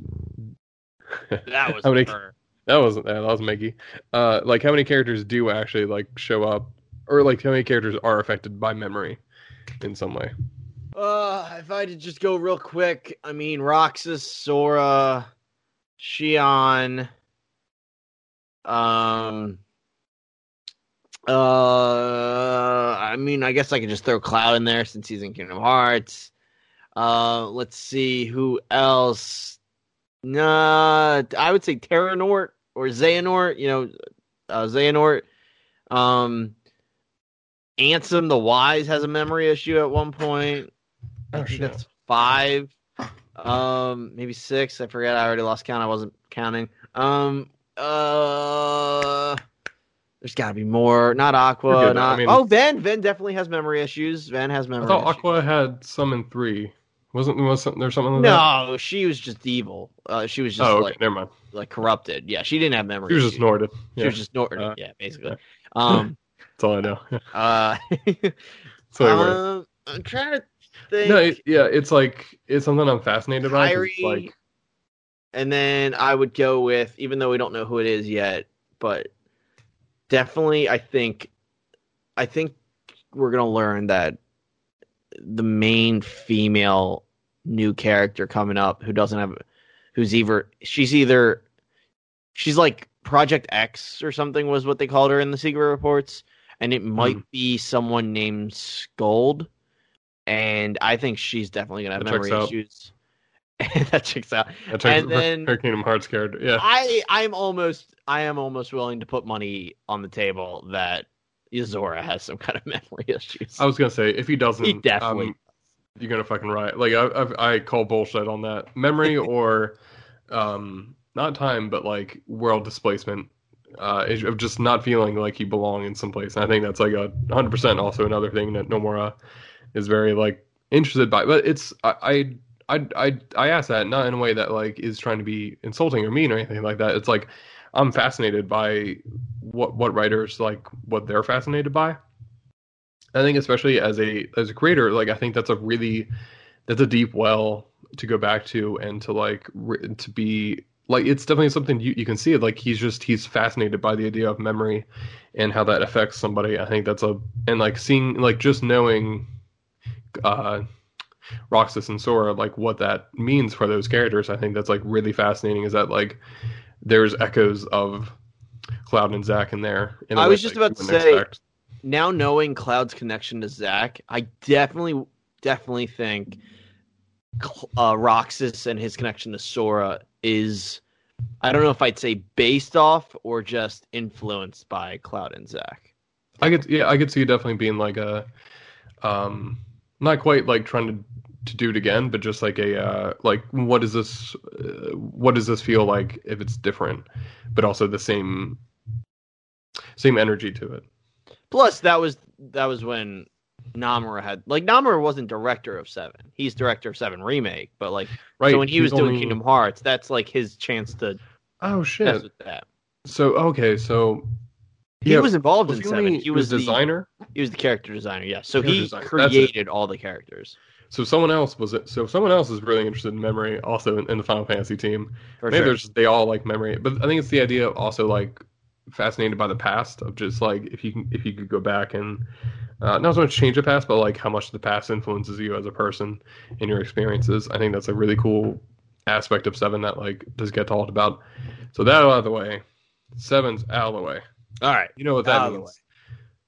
That was her. That was Mickey. Like, how many characters do actually like show up, or like how many characters are affected by memory in some way? If I did just go real quick, I mean, Roxas, Sora, Shion, I mean, I guess I could just throw Cloud in there since he's in Kingdom Hearts. Let's see who else. Nah, I would say Terranort or Xehanort. You know, Xehanort. Ansem the Wise has a memory issue at one point. I think that's 5. Maybe 6. I forgot. I already lost count. I wasn't counting. There's got to be more. Not Aqua. Good, not... I mean, Ven. Ven definitely has memory issues. I thought Aqua had some in 3. Wasn't there something like that? No, she was just evil. She was just never mind. Like corrupted. Yeah, she didn't have memory issues. She was just Norted. Yeah. She was just Norted, basically. That's all I know. I'm trying to think. No, it's like, it's something I'm fascinated by. Like... And then I would go with, even though we don't know who it is yet, but... definitely, I think we're going to learn that the main female new character coming up who doesn't have, who's either she's like Project X or something was what they called her in the secret reports, and it might be someone named Scold, and I think she's definitely going to have memory issues. That checks out. That checks and then her Kingdom Hearts character. Yeah, I am almost willing to put money on the table that Yozora has some kind of memory issues. I was gonna say if he doesn't, he definitely you're gonna fucking riot. Like I call bullshit on that memory or not time, but like world displacement of just not feeling like you belong in some place. And I think that's like 100% also another thing that Nomura is very like interested by. But it's I ask that not in a way that like is trying to be insulting or mean or anything like that. It's like I'm fascinated by what writers like what they're fascinated by. I think especially as a creator, like I think that's a deep well to go back to and to like to be like it's definitely something you can see. Like he's fascinated by the idea of memory and how that affects somebody. I think and like seeing like just knowing. Roxas and Sora, like what that means for those characters, I think that's like really fascinating. Is that like there's echoes of Cloud and Zach in there? I was just about to say, now knowing Cloud's connection to Zach, I definitely think Roxas and his connection to Sora is, I don't know if I'd say based off or just influenced by Cloud and Zach. I could see you definitely being like a, not quite like trying to do it again, but just like a like what does this feel like if it's different, but also the same energy to it. Plus, that was when Nomura had like Nomura wasn't director of Seven; he's director of Seven Remake. But like, right, so when he was doing Kingdom Hearts, that's like his chance to mess with that. So okay, so. He was involved in Seven. He was the designer. He was the character designer. Yeah, so he created all the characters. So someone else was. So someone else is really interested in memory, also in the Final Fantasy team. For maybe they all like memory, but I think it's the idea of also like fascinated by the past of just like if you could go back and not so much change the past, but like how much the past influences you as a person and your experiences. I think that's a really cool aspect of Seven that like does get talked about. So that out of the way, Seven's out of the way. All right, you know what that means.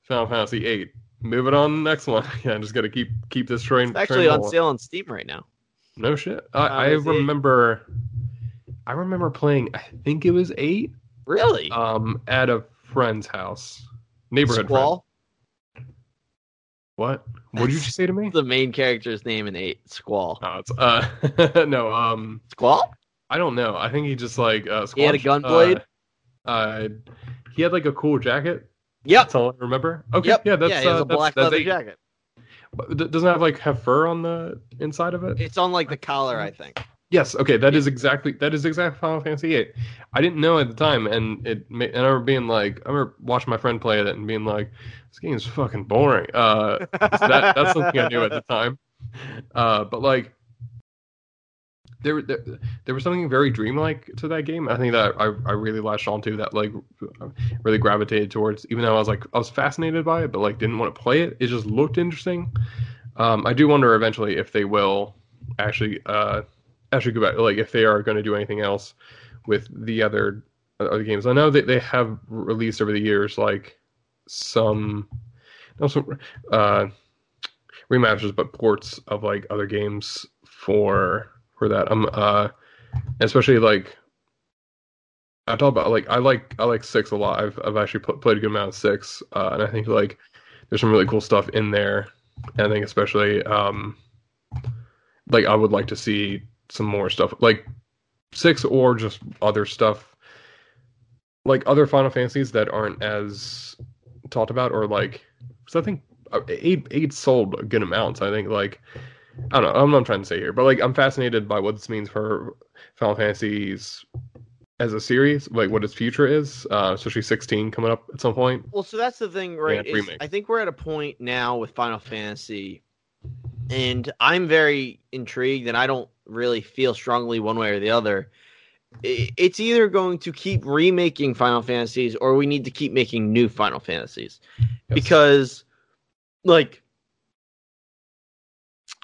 Final Fantasy VIII. Moving on to the next one. Yeah, I'm just gonna keep this train. It's actually on sale on Steam right now. No shit. I remember playing. I think it was VIII. Really? At a friend's house, neighborhood Squall. Friend. What? What did you just say to me? The main character's name in VIII, Squall. No, it's no. Squall? I don't know. I think he just like Squall. He had a gunblade. He had like a cool jacket. Yep. That's all I remember. Okay. Yep. Yeah, that's a black leather jacket. But doesn't it have fur on the inside of it? It's on like the collar, I think. Yes. Okay. That is exactly Final Fantasy VIII. I didn't know at the time, and I remember being like, I remember watching my friend play it and being like, this game's fucking boring. So that's something I knew at the time. But like. There was something very dreamlike to that game. I think that I really latched onto that, like really gravitated towards. Even though I was fascinated by it, but like didn't want to play it. It just looked interesting. I do wonder eventually if they will actually go back. Like if they are going to do anything else with the other games. I know that they have released over the years like some remasters, but ports of like other games for that. I'm especially like I talk about like I like Six a lot. I've actually played a good amount of Six, and I think like there's some really cool stuff in there. And I think especially like I would like to see some more stuff like Six or just other stuff like other Final Fantasies that aren't as talked about or like because I think eight sold a good amount. So I think like. I don't know. I'm not trying to say here, but like I'm fascinated by what this means for Final Fantasies as a series, like what its future is, especially 16 coming up at some point. Well, so that's the thing, right? Yeah, I think we're at a point now with Final Fantasy, and I'm very intrigued, and I don't really feel strongly one way or the other. it's either going to keep remaking Final Fantasies or we need to keep making new Final Fantasies. Yes. Because, like,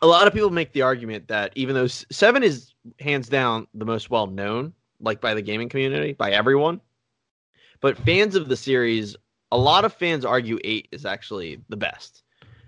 a lot of people make the argument that even though 7 is hands down the most well-known, like, by the gaming community, by everyone, but fans of the series, a lot of fans argue 8 is actually the best.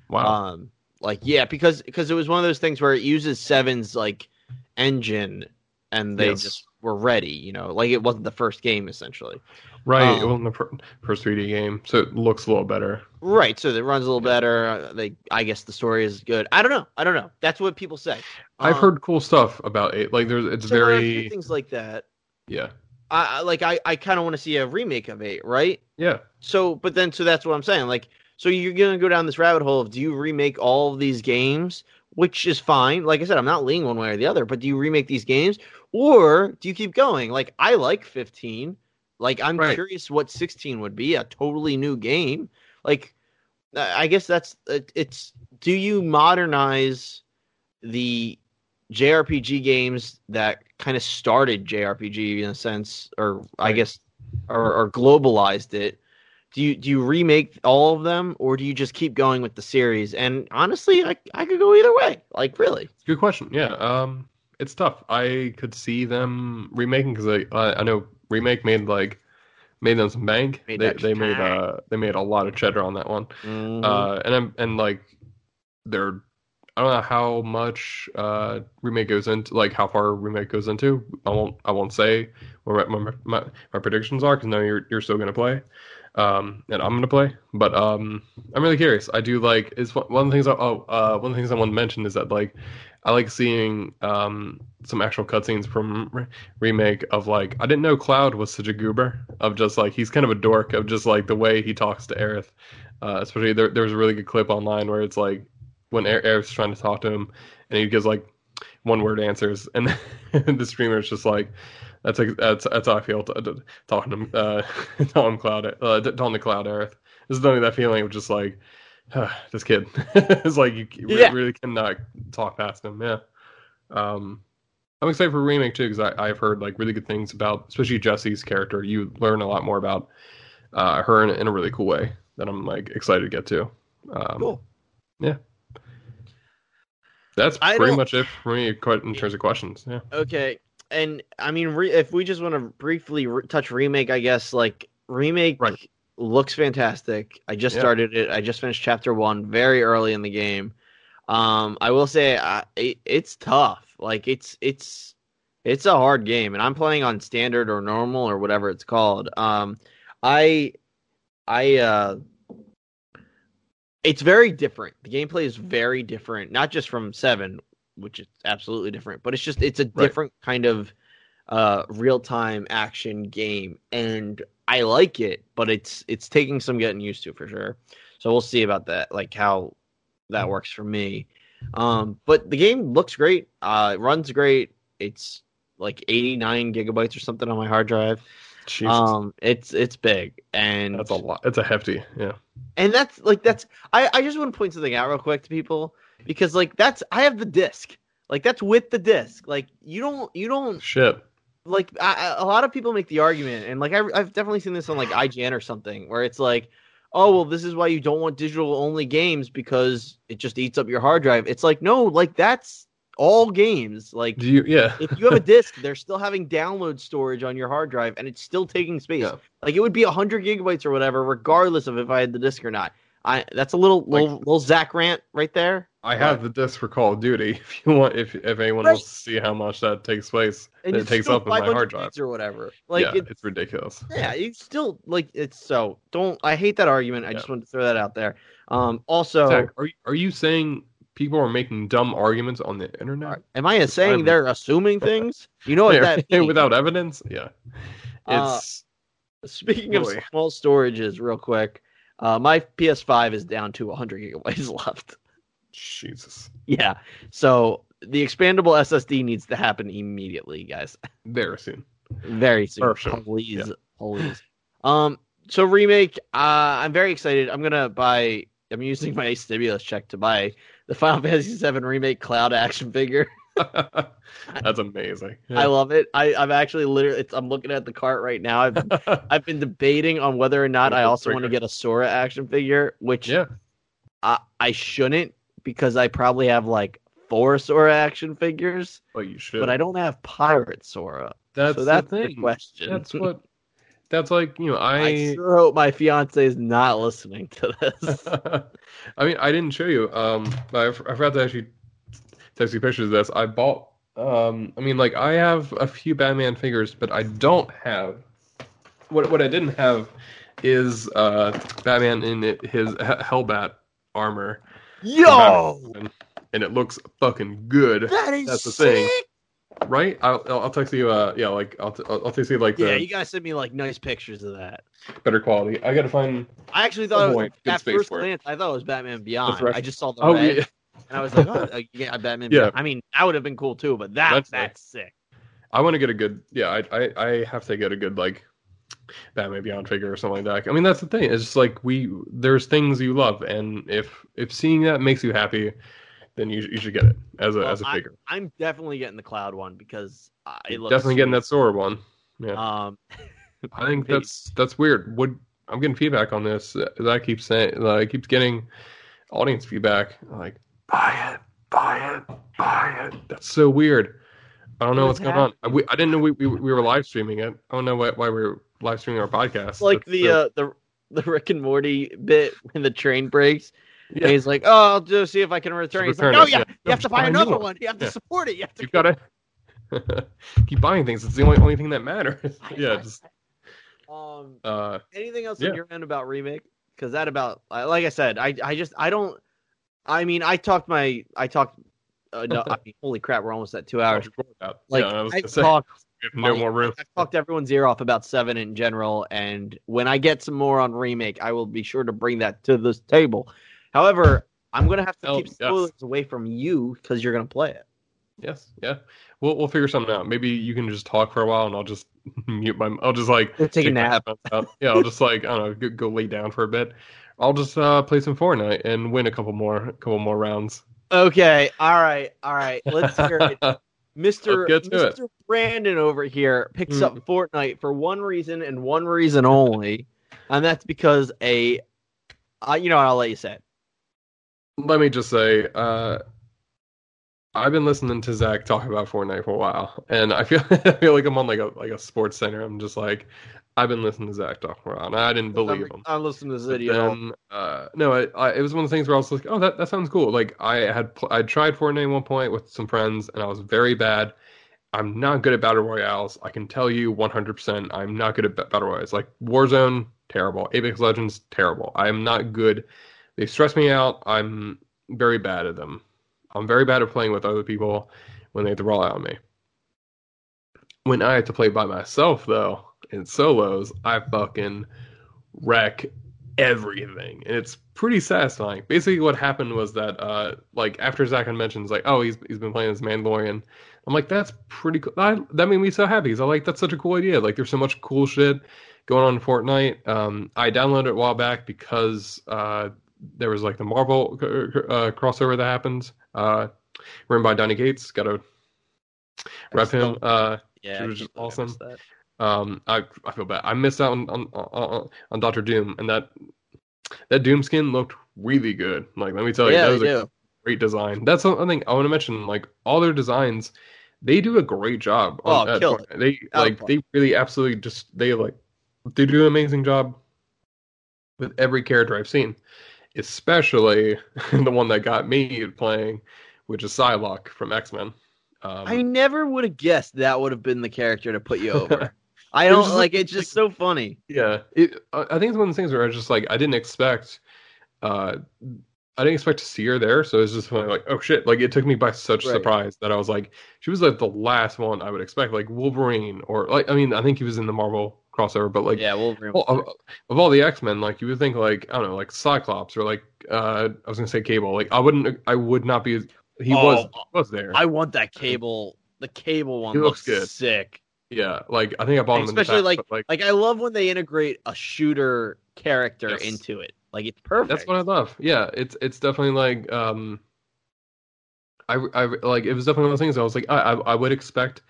Wow. Like, yeah, because it was one of those things where it uses 7's, like, engine, and they just were ready, you know? Like, it wasn't the first game, essentially. Right, it wasn't the first 3D game, so it looks a little better. Right, so it runs a little better. I guess the story is good. I don't know. That's what people say. I've heard cool stuff about 8. Like, it's very... things like that. Yeah. I kind of want to see a remake of 8, right? Yeah. So that's what I'm saying. Like, so you're going to go down this rabbit hole of, do you remake all of these games, which is fine. Like I said, I'm not leaning one way or the other, but do you remake these games or do you keep going? Like, I like 15. Like, I'm curious what 16 would be, a totally new game. Like, I guess it's do you modernize the JRPG games that kind of started JRPG in a sense, or I guess, or globalized it? Do you remake all of them, or do you just keep going with the series? And honestly, I could go either way. Like, really, good question. Yeah, it's tough. I could see them remaking because I know Remake made them some bank. They made a lot of cheddar on that one. Mm-hmm. I don't know how much Remake goes into, like, how far Remake goes into. I won't say what my predictions are, because now you're still gonna play. And I'm gonna play, but I'm really curious. I do like is one of the things. One of the things I want to mention is that, like, I like seeing some actual cutscenes from Remake of, like, I didn't know Cloud was such a goober, of just like he's kind of a dork, of just like the way he talks to Aerith. Especially there was a really good clip online where it's like when Aerith's trying to talk to him, and he gives like one word answers, and the streamer is just like, That's how I feel talking to Cloud Aerith. It's only that feeling of just like, this kid. It's like you really cannot talk past him. Yeah. I'm excited for Remake too, because I've heard like really good things about, especially Jessie's character. You learn a lot more about her in a really cool way that I'm like excited to get to. Cool. Yeah. That's pretty much it for me in terms of questions. Yeah. Okay. And, I mean, if we just want to briefly touch Remake, I guess, like, Remake looks fantastic. I just started it. I just finished Chapter 1 very early in the game. I will say it's tough. Like, it's a hard game, and I'm playing on Standard or Normal or whatever it's called. It's very different. The gameplay is very different, not just from 7, which is absolutely different, but it's a different kind of real-time action game, and I like it, but it's taking some getting used to for sure. So we'll see about that, like how that works for me. But the game looks great. It runs great. It's like 89 gigabytes or something on my hard drive. Jesus. It's big, and that's a lot. It's a hefty, yeah. And that's I just want to point something out real quick to people. Because, like, I have the disc. Like, that's with the disc. Like, you don't ship. Like, a lot of people make the argument, and, like, I've definitely seen this on, like, IGN or something, where it's like, oh, well, this is why you don't want digital-only games, because it just eats up your hard drive. It's like, no, like, that's all games. Like, if you have a disc, they're still having download storage on your hard drive, and it's still taking space. Yeah. Like, it would be 100 gigabytes or whatever, regardless of if I had the disc or not. That's a little Zach rant right there. I have the disc for Call of Duty. If you want, if anyone wants to see how much that takes place, and it takes up in my hard drive or whatever. Like, yeah, it's ridiculous. Yeah, it's still like it's so. Don't I hate that argument? I just wanted to throw that out there. Also, Zach, are you saying people are making dumb arguments on the internet? Am I saying they're assuming things? You know what that means? Without evidence? Yeah. It's speaking of small storages, real quick. My PS5 is down to 100 gigabytes left. Jesus. Yeah. So the expandable SSD needs to happen immediately, guys. Very soon. Very soon. Perfect. Please. Yeah. Please. So Remake, I'm very excited. I'm using my stimulus check to buy the Final Fantasy VII Remake Cloud action figure. That's amazing. Yeah. I love it. I'm actually literally, I'm looking at the cart right now. I've been debating on whether or not I also want to get a Sora action figure, which I shouldn't, because I probably have like 4 Sora action figures. Well, you should. But I don't have Pirate Sora. That's the thing. The question. That's like, you know, I sure hope my fiance is not listening to this. I mean, I didn't show you. I forgot to actually text you pictures of this. I bought. I mean, like, I have a few Batman figures, but I don't have. What I didn't have is Batman in his Hellbat armor. Yo, and it looks fucking good. That's the sick thing. Right, I'll text you. Yeah, like I'll text you like. Yeah, you guys send me like nice pictures of that. Better quality. I gotta find. I actually thought I thought it was Batman Beyond. Right. I just saw the red, and I was like, oh, yeah, Batman. Yeah. Beyond. I mean, that would have been cool too, but that's sick. I want to get a good. Yeah, I have to get a good like Batman Beyond figure or something like that. I mean, that's the thing. It's just like there's things you love, and if seeing that makes you happy, then you should get it as a figure. I'm definitely getting the Cloud one because it looks definitely sweet. Getting that Sora one. Yeah. I think that's weird. I'm getting feedback on this that I keep saying. I keep getting audience feedback like buy it. That's so weird. I don't know what's going on. I didn't know we were live streaming it. I don't know why we're live streaming our podcast. It's like the Rick and Morty bit when the train breaks. Yeah. And he's like, oh, I'll just see if I can return. He's like, no, you have to buy another one. You have to support it. You've got to keep buying things. It's the only thing that matters. Yeah. Anything else on your end about Remake? Because like I said, holy crap, we're almost at 2 hours. Like, yeah, I've talked everyone's ear off about 7 in general. And when I get some more on Remake, I will be sure to bring that to this table. However, I'm going to have to keep spoilers away from you because you're going to play it. Yes, yeah. We'll figure something out. Maybe you can just talk for a while and I'll just mute my... I'll just like... Take a nap. Yeah, I'll just like, I don't know, go lay down for a bit. I'll just play some Fortnite and win a couple more rounds. Okay, all right. Let's hear it. Mr. Brandon over here picks up Fortnite for one reason and one reason only, and that's because you know what, I'll let you say it. Let me just say, I've been listening to Zach talk about Fortnite for a while, and I feel like I'm on like a sports center. I'm just like, I've been listening to Zach talk for a while, and I didn't believe him. I listened to this video. Then, it was one of the things where I was like, oh, that sounds cool. Like I tried Fortnite at one point with some friends, and I was very bad. I'm not good at battle royales. I can tell you 100%. I'm not good at battle royales. Like Warzone, terrible. Apex Legends, terrible. I am not good. They stress me out. I'm very bad at them. I'm very bad at playing with other people when they have to roll out on me. When I have to play by myself, though, in solos, I fucking wreck everything. And it's pretty satisfying. Basically, what happened was that, after Zach had mentioned, like, oh, he's been playing as Mandalorian. I'm like, that's pretty cool. That made me so happy. So, like, that's such a cool idea. Like, there's so much cool shit going on in Fortnite. I downloaded it a while back because... there was like the Marvel crossover that happens. Written by Donny Cates. Got to rep him. Yeah, which is awesome. I feel bad. I missed out on Doctor Doom, and that Doom skin looked really good. Like, let me tell you, that was a great design. That's something I want to mention. Like, all their designs, they do a great job. They really absolutely just they do an amazing job with every character I've seen. Especially the one that got me playing, which is Psylocke from X-Men. I never would have guessed that would have been the character to put you over. I don't like it's just so funny. Yeah, I think it's one of the things where I was just like, I didn't expect to see her there, so it's just funny, like, oh shit! Like, it took me by such surprise that I was like, she was like the last one I would expect, like Wolverine or like, I mean, I think he was in the Marvel crossover, but like, yeah, Wolverine. Well, of all the X-Men, like, you would think, like, I don't know, like Cyclops or like I was gonna say Cable. Like, I would not be. He was there. I want that Cable. The Cable one looks good. Sick. Yeah, like I think I bought him especially in the past, like I love when they integrate a shooter character into it. Like, it's perfect. That's what I love. Yeah, it's definitely like I like, it was definitely one of those things I was like, I would expect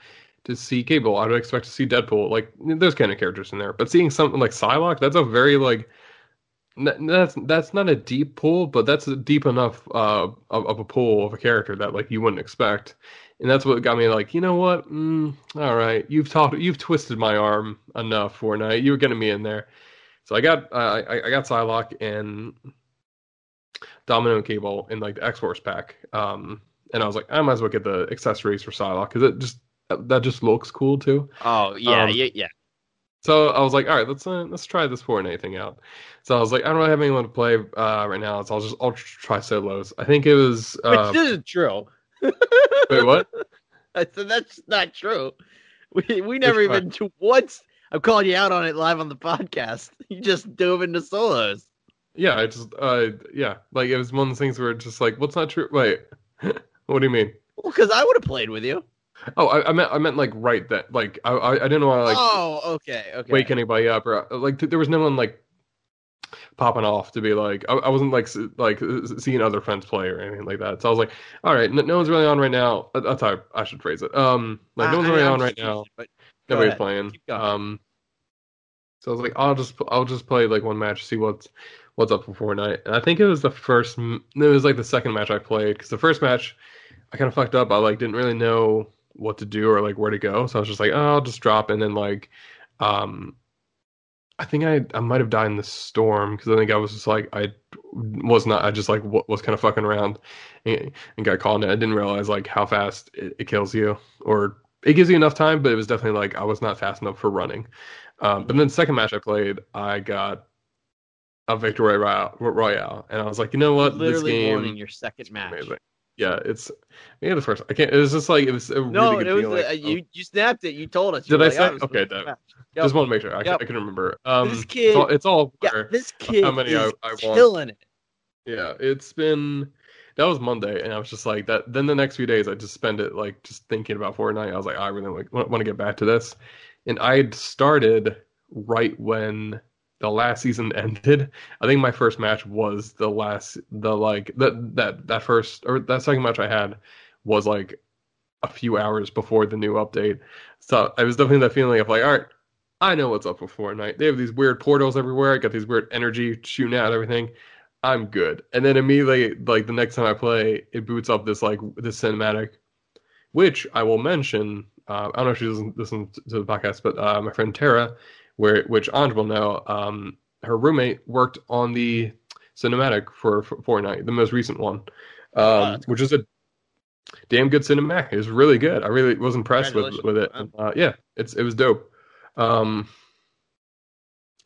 to see Cable. I would expect to see Deadpool. Like, those kind of characters in there. But seeing something like Psylocke, that's a very, like... That's not a deep pool, but that's a deep enough of a pool of a character that, like, you wouldn't expect. And that's what got me like, you know what? All right. You've twisted my arm enough, Fortnite. You were getting me in there. So I got Psylocke and Domino and Cable in, like, the X-Force pack. And I was like, I might as well get the accessories for Psylocke, because that just looks cool too. Oh yeah, yeah. So I was like, all right, let's try this Fortnite thing out. So I was like, I don't really have anyone to play right now, so I'll try solos. I think it was. Which isn't true. Wait, what? I said that's not true. We never even once. I'm calling you out on it live on the podcast. You just dove into solos. Yeah, I just like, it was one of those things where it's just like, what's not true? Wait, what do you mean? Well, because I would have played with you. Oh, I meant like right that, like I didn't want to like wake anybody up, or like there was no one like popping off to be like, I wasn't like seeing other friends play or anything like that. So I was like, all right, no one's really on right now. That's how I should phrase it. Like no one's really on right now. Nobody's playing. So I was like, I'll just play like one match, see what's up for Fortnite. And I think it was the second match I played, because the first match I kind of fucked up. I like didn't really know what to do or like where to go, so I was just like, oh, I'll just drop, and then like I think I might have died in the storm, because I think I was just like, was kind of fucking around and got called, and I didn't realize like how fast it kills you, or it gives you enough time, but it was definitely like I was not fast enough for running. But then the second match I played, I got a victory royale, and I was like, you know what, literally this game winning your second match. Amazing. Yeah, it's the first. I can't. It was just like, it was a really good feeling. You snapped it. You told us. You did I like, say? Okay, just want to make sure. I can remember. This kid. It's all this kid. How many is I killing it. Yeah, it's been. That was Monday, and I was just like that. Then the next few days, I just spend it like just thinking about Fortnite. I was like, I really like, want to get back to this, and I had started right when the last season ended. I think my first match was that second match I had was like a few hours before the new update. So I was definitely that feeling of like, all right, I know what's up with Fortnite. They have these weird portals everywhere. I got these weird energy shooting out everything. I'm good. And then immediately, like the next time I play, it boots up this cinematic, which I will mention. I don't know if she doesn't listen to the podcast, but my friend Tara, which Anj will know, her roommate worked on the cinematic for Fortnite, the most recent one, which is a damn good cinematic. It was really good. I really was impressed with it. Yeah, it was dope. It was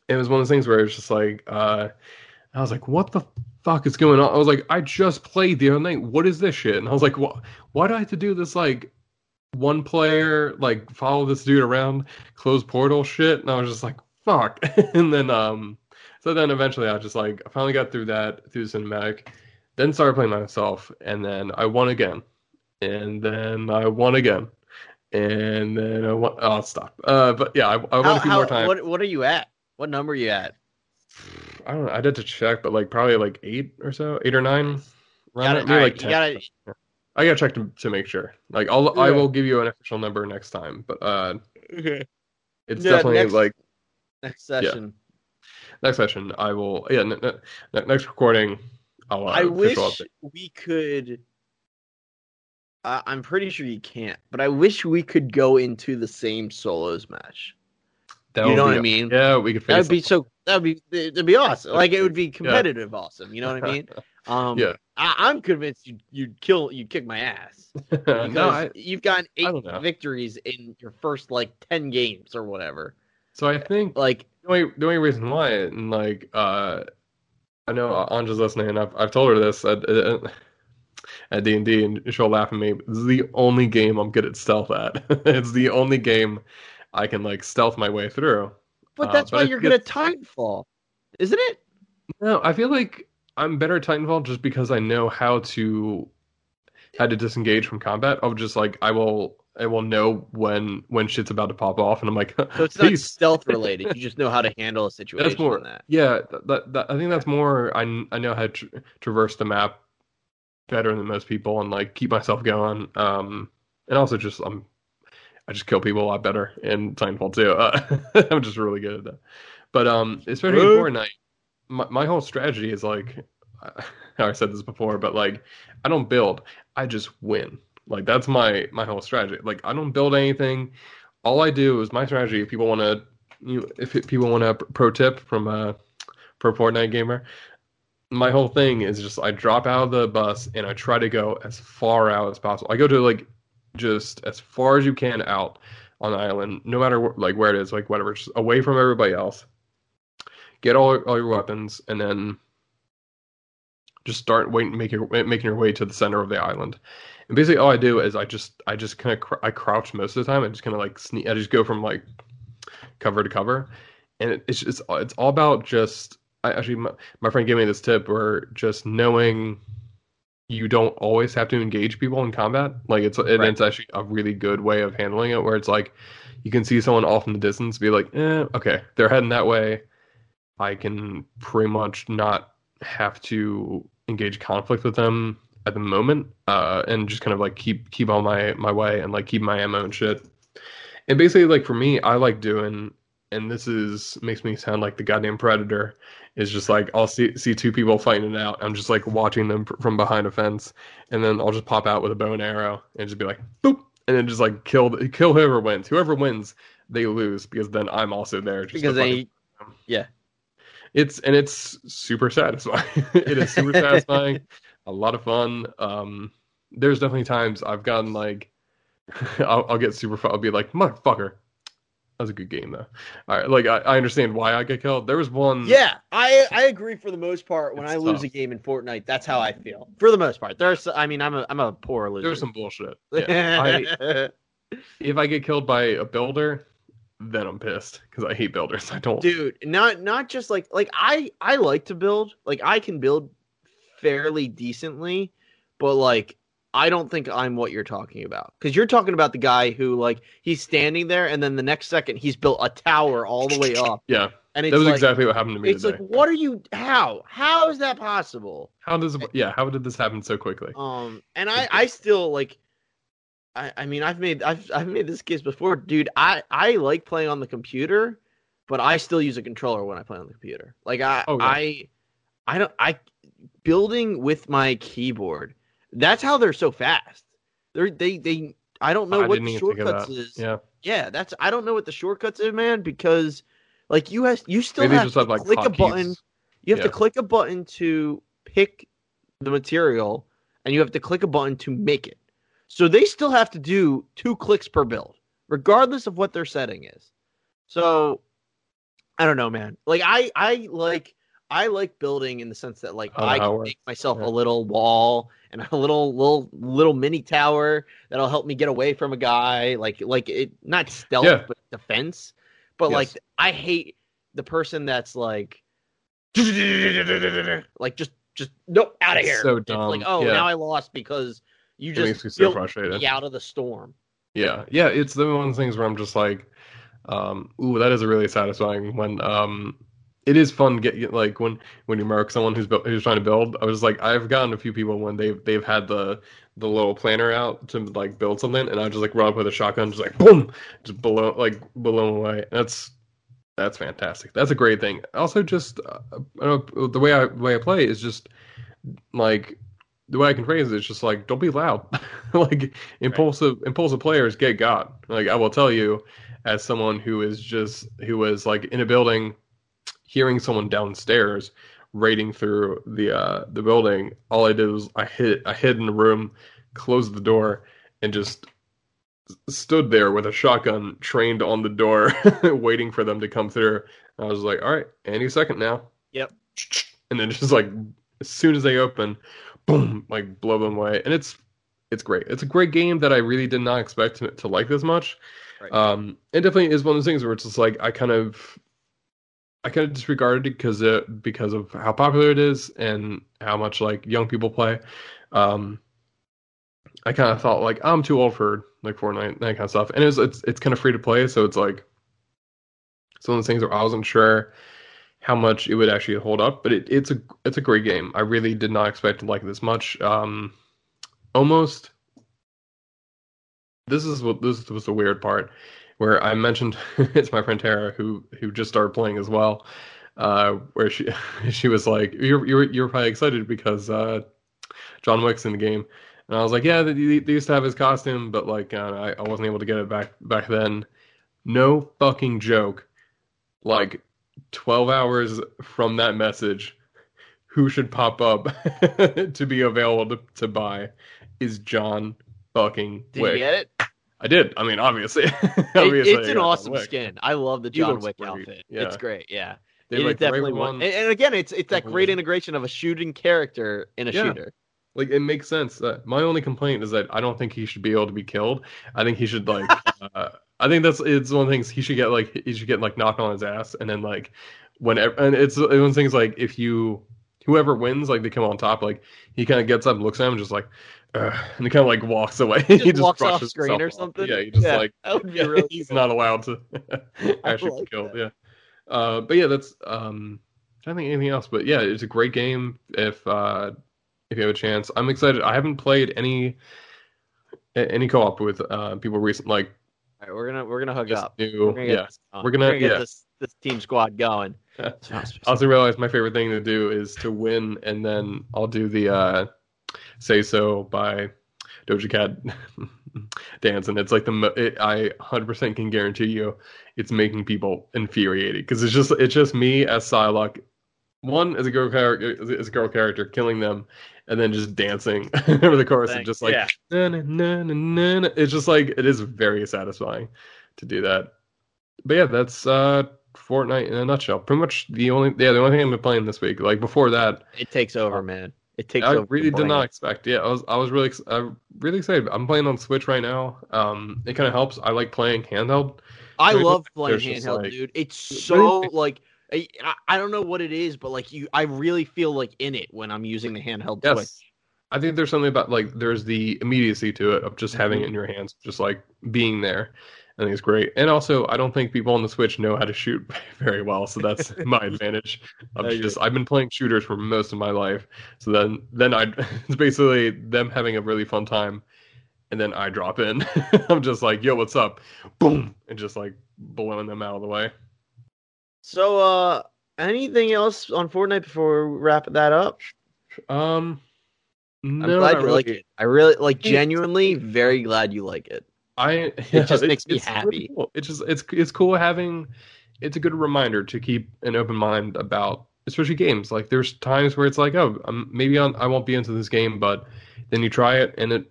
one of those things where it was just like, I was like, what the fuck is going on? I was like, I just played the other night. What is this shit? And I was like, why do I have to do this, like, one player, like, follow this dude around, close portal shit? And I was just like, fuck. And then so then eventually I just like, I finally got through that, through cinematic, then started playing myself, and then I won again, and then I won again, and then I won. I'll stop, but yeah, I won a few more times. What are you at? What number are you at? I don't know, I'd have to check, but like probably like 8 or 9. I gotta check to make sure. Like, I will give you an official number next time, but okay. It's definitely next session. Yeah. Next session, I will. Yeah, next recording, I'll. I wish update. We could. I'm pretty sure you can't, but I wish we could go into the same solos match. That you know what I mean? Yeah, we could. That'd be so. That'd be awesome. Like, it would be competitive, awesome. You know what I mean? Yeah. I'm convinced you'd kick my ass. No, you've gotten 8 victories in your first like 10 games or whatever. So I think like the only reason why, and like I know Anja's listening, and I've told her this at D&D, and she'll laugh at me. This is the only game I'm good at stealth at. It's the only game I can like stealth my way through. But that's why you're good at Titanfall, isn't it? No, I feel like I'm better at Titanfall just because I know how to disengage from combat. I'll just like I will know when shit's about to pop off, and I'm like, so it's not stealth related. You just know how to handle a situation. That's more than that. Yeah, I think that's more. I know how to traverse the map better than most people and like keep myself going. And also just I just kill people a lot better in Titanfall 2. I'm just really good at that. But especially in Fortnite, my whole strategy is like, I said this before, but like I don't build, I just win. Like that's my whole strategy. Like I don't build anything. All I do is my strategy. If people want to, if people want a pro tip from a pro Fortnite gamer, my whole thing is just I drop out of the bus and I try to go as far out as possible. I go to like just as far as you can out on the island, no matter like where it is, like whatever, just away from everybody else. Get all your weapons and then just start making your way to the center of the island. And basically all I do is I just kind of crouch most of the time. I just kind of like sneak. I just go from like cover to cover, and it's all about just. My friend gave me this tip where just knowing you don't always have to engage people in combat. Like it's actually a really good way of handling it, where it's like you can see someone off in the distance, be like, okay, they're heading that way. I can pretty much not have to engage conflict with them at the moment, and just kind of like keep on my way and like keep my ammo and shit. And basically, like for me, I like doing. And this makes me sound like the goddamn Predator. It's just like I'll see two people fighting it out. I'm just like watching them from behind a fence, and then I'll just pop out with a bow and arrow and just be like boop, and then just like kill whoever wins. Whoever wins, they lose because then I'm also there. Just because it's super satisfying. It is super satisfying, a lot of fun. There's definitely times I've gotten like I'll get super fun. I'll be like motherfucker. That was a good game, though. All right, like I understand why I get killed. There was one. Yeah, I agree for the most part. When I lose a game in Fortnite, that's how I feel for the most part. I'm a poor loser. There's some bullshit. Yeah. If I get killed by a builder, then I'm pissed because I hate builders. I don't. Dude, not just like I like to build. Like I can build fairly decently, but like. I don't think I'm what you're talking about. Because you're talking about the guy who, like, he's standing there, and then the next second he's built a tower all the way up. Yeah, and that was like, exactly what happened to me today. It's like, what are you... How? How is that possible? How did this happen so quickly? And I still, like... I mean, I've made this case before. Dude, I like playing on the computer, but I still use a controller when I play on the computer. Like, I don't... Building with my keyboard... That's how they're so fast. They I don't know what the shortcuts is. Yeah, that's I don't know what the shortcuts is, man, because like you still have to click a button. You have to click a button to pick the material, and you have to click a button to make it. So they still have to do 2 clicks per build, regardless of what their setting is. So I don't know, man. Like I like building in the sense that like I can make myself a little wall and a little mini tower that'll help me get away from a guy. Like it not stealth but defense. But like I hate the person that's like just nope out of here. So dumb. It's like now I lost because you just built me out of the storm. Yeah, yeah. It's the one of the things where I'm just like, ooh, that is really satisfying when it is fun get like when you mark someone who's trying to build. I was like, I've gotten a few people when they've had the little planner out to like build something, and I just like run up with a shotgun, just like boom, just blown away. That's fantastic. That's a great thing. Also, just the way I play is just like the way I can phrase it is just like don't be loud. Like impulsive players get got. Like I will tell you, as someone who was like in a building. Hearing someone downstairs raiding through the building, all I did was I hid in the room, closed the door, and just stood there with a shotgun trained on the door, waiting for them to come through. And I was like, all right, any second now. Yep. And then just like as soon as they open, boom, like blow them away. And it's great. It's a great game that I really did not expect to like this much. Right. It definitely is one of those things where it's just like I kind of disregarded it because of how popular it is and how much like young people play. I kind of thought like I'm too old for like Fortnite and that kind of stuff. And it's kind of free to play, so it's like it's one of those things where I wasn't sure how much it would actually hold up, but it's a great game. I really did not expect to like it this much. This was the weird part where I mentioned it's my friend Tara who just started playing as well, where she was like, you're probably excited because John Wick's in the game, and I was like, yeah, they used to have his costume, but like I wasn't able to get it back then. No fucking joke. Like 12 hours from that message, who should pop up to be available to buy is John fucking Wick. Did you get it? I did. I mean, obviously. It's an awesome skin. I love the John Wick outfit. Yeah. It's great. Yeah. It's definitely one. And again, it's that great integration of a shooting character in a shooter. Like, it makes sense. My only complaint is that I don't think he should be able to be killed. I think he should, like... I think it's one of the things he should get knocked on his ass, and then, like, whenever... And it's one of the things, like, if you... Whoever wins, like, they come on top, like, he kind of gets up and looks at him and just, like... and he kind of, like, walks away. He just walks off screen or something? Yeah, he just, like... Really he's not allowed to actually be killed, yeah. But, yeah, that's... I don't think anything else, but, yeah, it's a great game if you have a chance. I'm excited. I haven't played any co-op with people recently. Like, all right, we're gonna hook up. We're gonna get this team squad going. I also realized my favorite thing to do is to win, and then I'll do the "Say So" by Doja Cat dance, and it's like I 100% can guarantee you, it's making people infuriated because it's just me as Psylocke. One is a girl character killing them, and then just dancing over the chorus and just like na, na, na, na, na. It's just like it is very satisfying to do that. But yeah, that's Fortnite in a nutshell. Pretty much the only thing I've been playing this week. Like before that, it takes over, man. It takes over. I really did not expect. Yeah, I was really excited. I'm playing on Switch right now. It kind of helps. I like playing handheld. I love playing handheld, like, dude. It's so like. I don't know what it is, but like I really feel like in it when I'm using the handheld Switch. I think there's something about like there's the immediacy to it of just having it in your hands, just like being there. I think it's great. And also, I don't think people on the Switch know how to shoot very well, so that's my advantage. I've been playing shooters for most of my life, so then it's basically them having a really fun time, and then I drop in. I'm just like, yo, what's up? Boom, and just like blowing them out of the way. So, anything else on Fortnite before we wrap that up? No, I'm glad you like it. I really like, genuinely, very glad you like it. It just makes me happy. Really cool. It's cool having. It's a good reminder to keep an open mind about, especially games. Like there's times where it's like, oh, I won't be into this game, but then you try it and it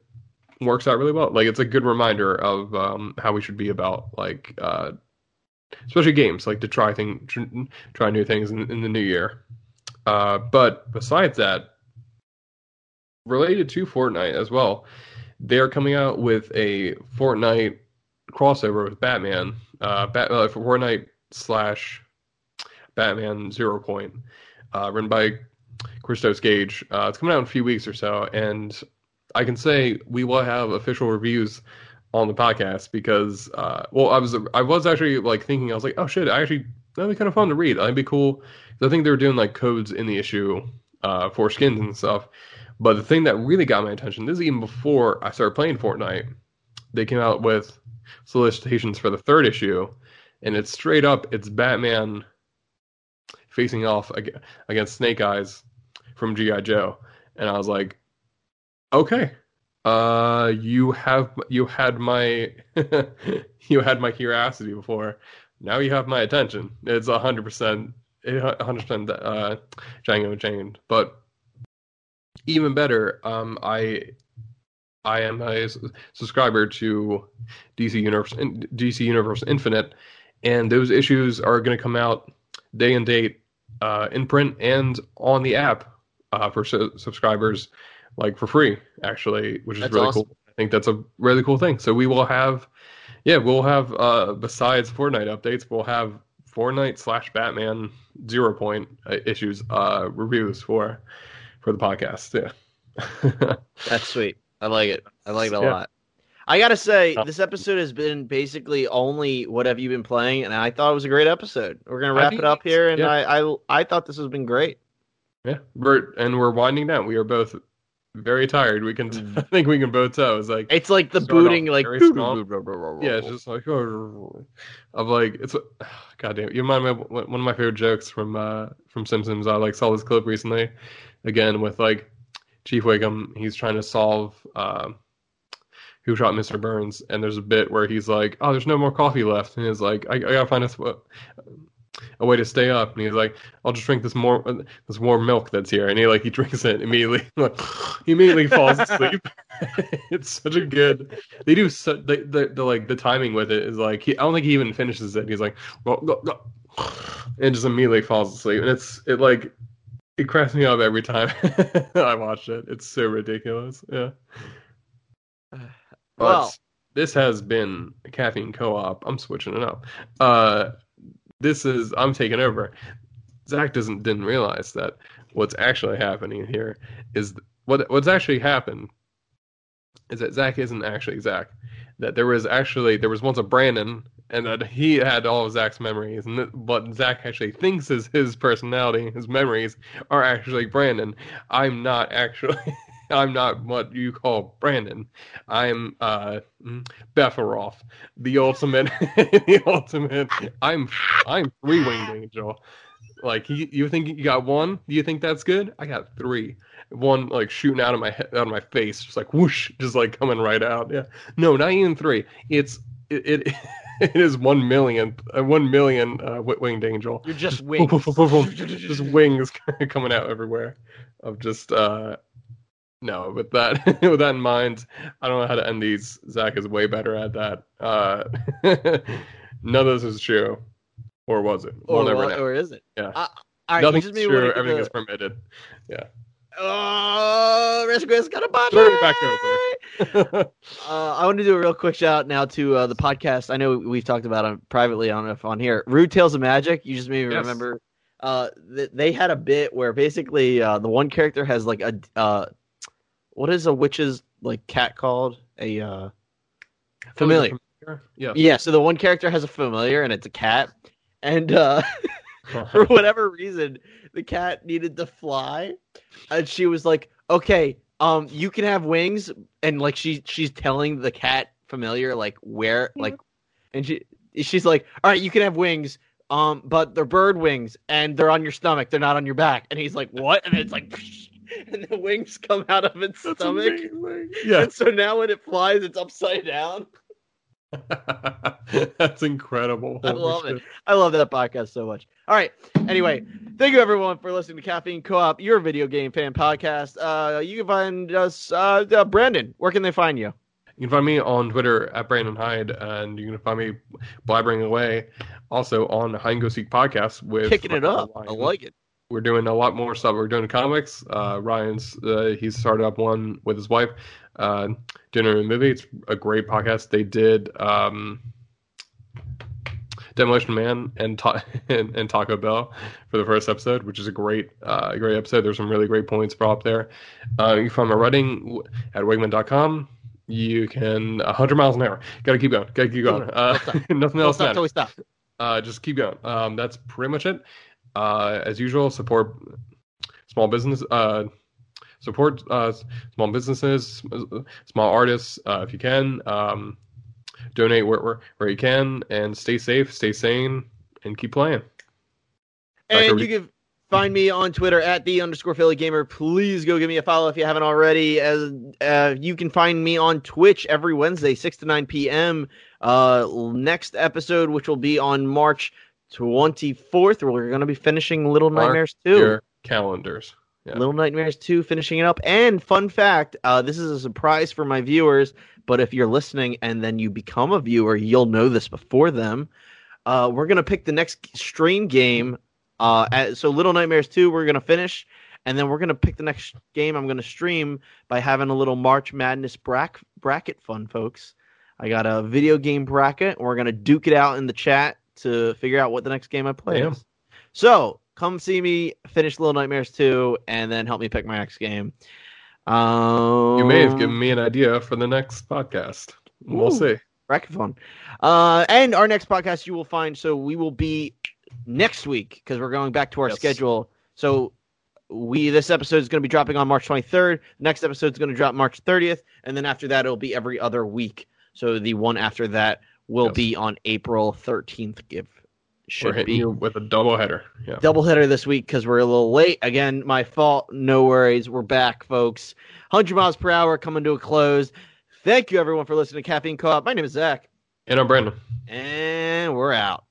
works out really well. Like it's a good reminder of how we should be about like. Especially games, like to try new things in the new year. But besides that, related to Fortnite as well, they're coming out with a Fortnite crossover with Batman, Fortnite / Batman 0., written by Christos Gage. It's coming out in a few weeks or so, and I can say we will have official reviews on the podcast because I was actually like thinking, I was like, oh shit, that'd be kind of fun to read. That'd be cool. I think they were doing like codes in the issue for skins and stuff. But the thing that really got my attention, this is even before I started playing Fortnite, they came out with solicitations for the third issue, and it's straight up, it's Batman facing off against Snake Eyes from G.I. Joe. And I was like, okay. You had my curiosity before. Now you have my attention. It's 100%, Django Unchained. But even better, I am a subscriber to DC Universe Infinite, and those issues are going to come out day and date, in print and on the app, for subscribers. Like for free, actually, which is really awesome. Cool. I think that's a really cool thing. So we will have, besides Fortnite updates, we'll have Fortnite / Batman 0., issues, reviews for the podcast. Yeah, that's sweet. I like it. I like it a lot. I gotta say, this episode has been basically only what have you been playing, and I thought it was a great episode. We're gonna wrap it up here, and yeah. I thought this has been great. Yeah, we're winding down. We are both very tired. We can, I think we can both tell. It's like the booting, like yeah, it's just like of like it's goddamn. You remind me of one of my favorite jokes from Simpsons. I saw this clip recently, again with Chief Wiggum. He's trying to solve. Who Shot Mr. Burns, and there's a bit where he's like, oh, there's no more coffee left, and he's like, I gotta find a way to stay up, and he's like, I'll just drink this warm milk that's here, and he drinks it immediately, he immediately falls asleep. It's such a good, they do so, the timing with it is I don't think he even finishes it, he's like, and just immediately falls asleep, and it cracks me up every time I watch it. It's so ridiculous. Yeah. But this has been Caffeine Co-op. I'm switching it up. I'm taking over. Zach didn't realize that what's actually happening here is what's actually happened is that Zach isn't actually Zach. That there was once a Brandon, and that he had all of Zach's memories, and but Zach actually thinks is his personality, his memories are actually Brandon. I'm not what you call Brandon. I'm Sephiroth, the ultimate. The ultimate. I'm three-winged angel. You think you got one? Do you think that's good? I got three. One shooting out of my head, out of my face, just whoosh, just coming right out. Yeah. No, not even three. It is 1 millionth, 1 million winged angel. You're just wings. Just wings coming out everywhere. Of just. No, with that in mind, I don't know how to end these. Zach is way better at that. None of this is true, or was it? Or is it? Yeah. Nothing's true. Everything is permitted. Yeah. Oh, Rescue's got a body. Back over. I want to do a real quick shout out now to the podcast. I know we've talked about it privately on here. Rude Tales of Magic. You just made me remember. They had a bit where basically the one character has a. What is a witch's cat called? A familiar. Yeah. Yeah. So the one character has a familiar, and it's a cat, and for whatever reason, the cat needed to fly, and she was like, "Okay, you can have wings," and she's telling the cat familiar where and she's like, "All right, you can have wings." But they're bird wings, and they're on your stomach. They're not on your back. And he's like, "What?" And it's like, and the wings come out of its stomach. Yeah. And so now when it flies, it's upside down. That's incredible. I love it. I love that podcast so much. All right. Anyway, thank you everyone for listening to Caffeine Co-op, your video game fan podcast. You can find us, Brandon. Where can they find you? You can find me on Twitter at Brandon Hyde, and you can find me blabbering away also on Hide and Go Seek podcast with Kicking It Up. Ryan. I like it. We're doing a lot more stuff. We're doing comics. Ryan's he's started up one with his wife, Dinner and Movie. It's a great podcast. They did Demolition Man and Taco Bell for the first episode, which is a great episode. There's some really great points brought up there. You can find my writing at wigman.com. You can 100 miles an hour. Gotta keep going. Nothing else matters. Just keep going. That's pretty much it. As usual, support small business. Support small businesses, small artists if you can. Donate where you can, and stay safe, stay sane, and keep playing. And you can find me on Twitter at @the_Philly Gamer. Please go give me a follow if you haven't already. As you can find me on Twitch every Wednesday, 6 to 9 p.m. Next episode, which will be on March 24th, we're going to be finishing Little Nightmares 2. Your calendars. Yeah. Little Nightmares 2, finishing it up. And fun fact, this is a surprise for my viewers, but if you're listening and then you become a viewer, you'll know this before them. We're going to pick the next stream game. So Little Nightmares 2, we're going to finish, and then we're going to pick the next game I'm going to stream by having a little March Madness bracket fun, folks. I got a video game bracket, and we're going to duke it out in the chat to figure out what the next game I play is. So come see me finish Little Nightmares 2, and then help me pick my next game. You may have given me an idea for the next podcast. We'll see. Rackathon. And our next podcast you will find, so we will be next week because we're going back to our schedule. So this episode is going to be dropping on March 23rd. Next episode is going to drop March 30th. And then after that, it'll be every other week. So the one after that will be on April 13th. We're hitting you with a doubleheader. Yeah. Doubleheader this week because we're a little late. Again, my fault. No worries. We're back, folks. 100 miles per hour coming to a close. Thank you, everyone, for listening to Caffeine Co-op. My name is Zach. And I'm Brandon. And we're out.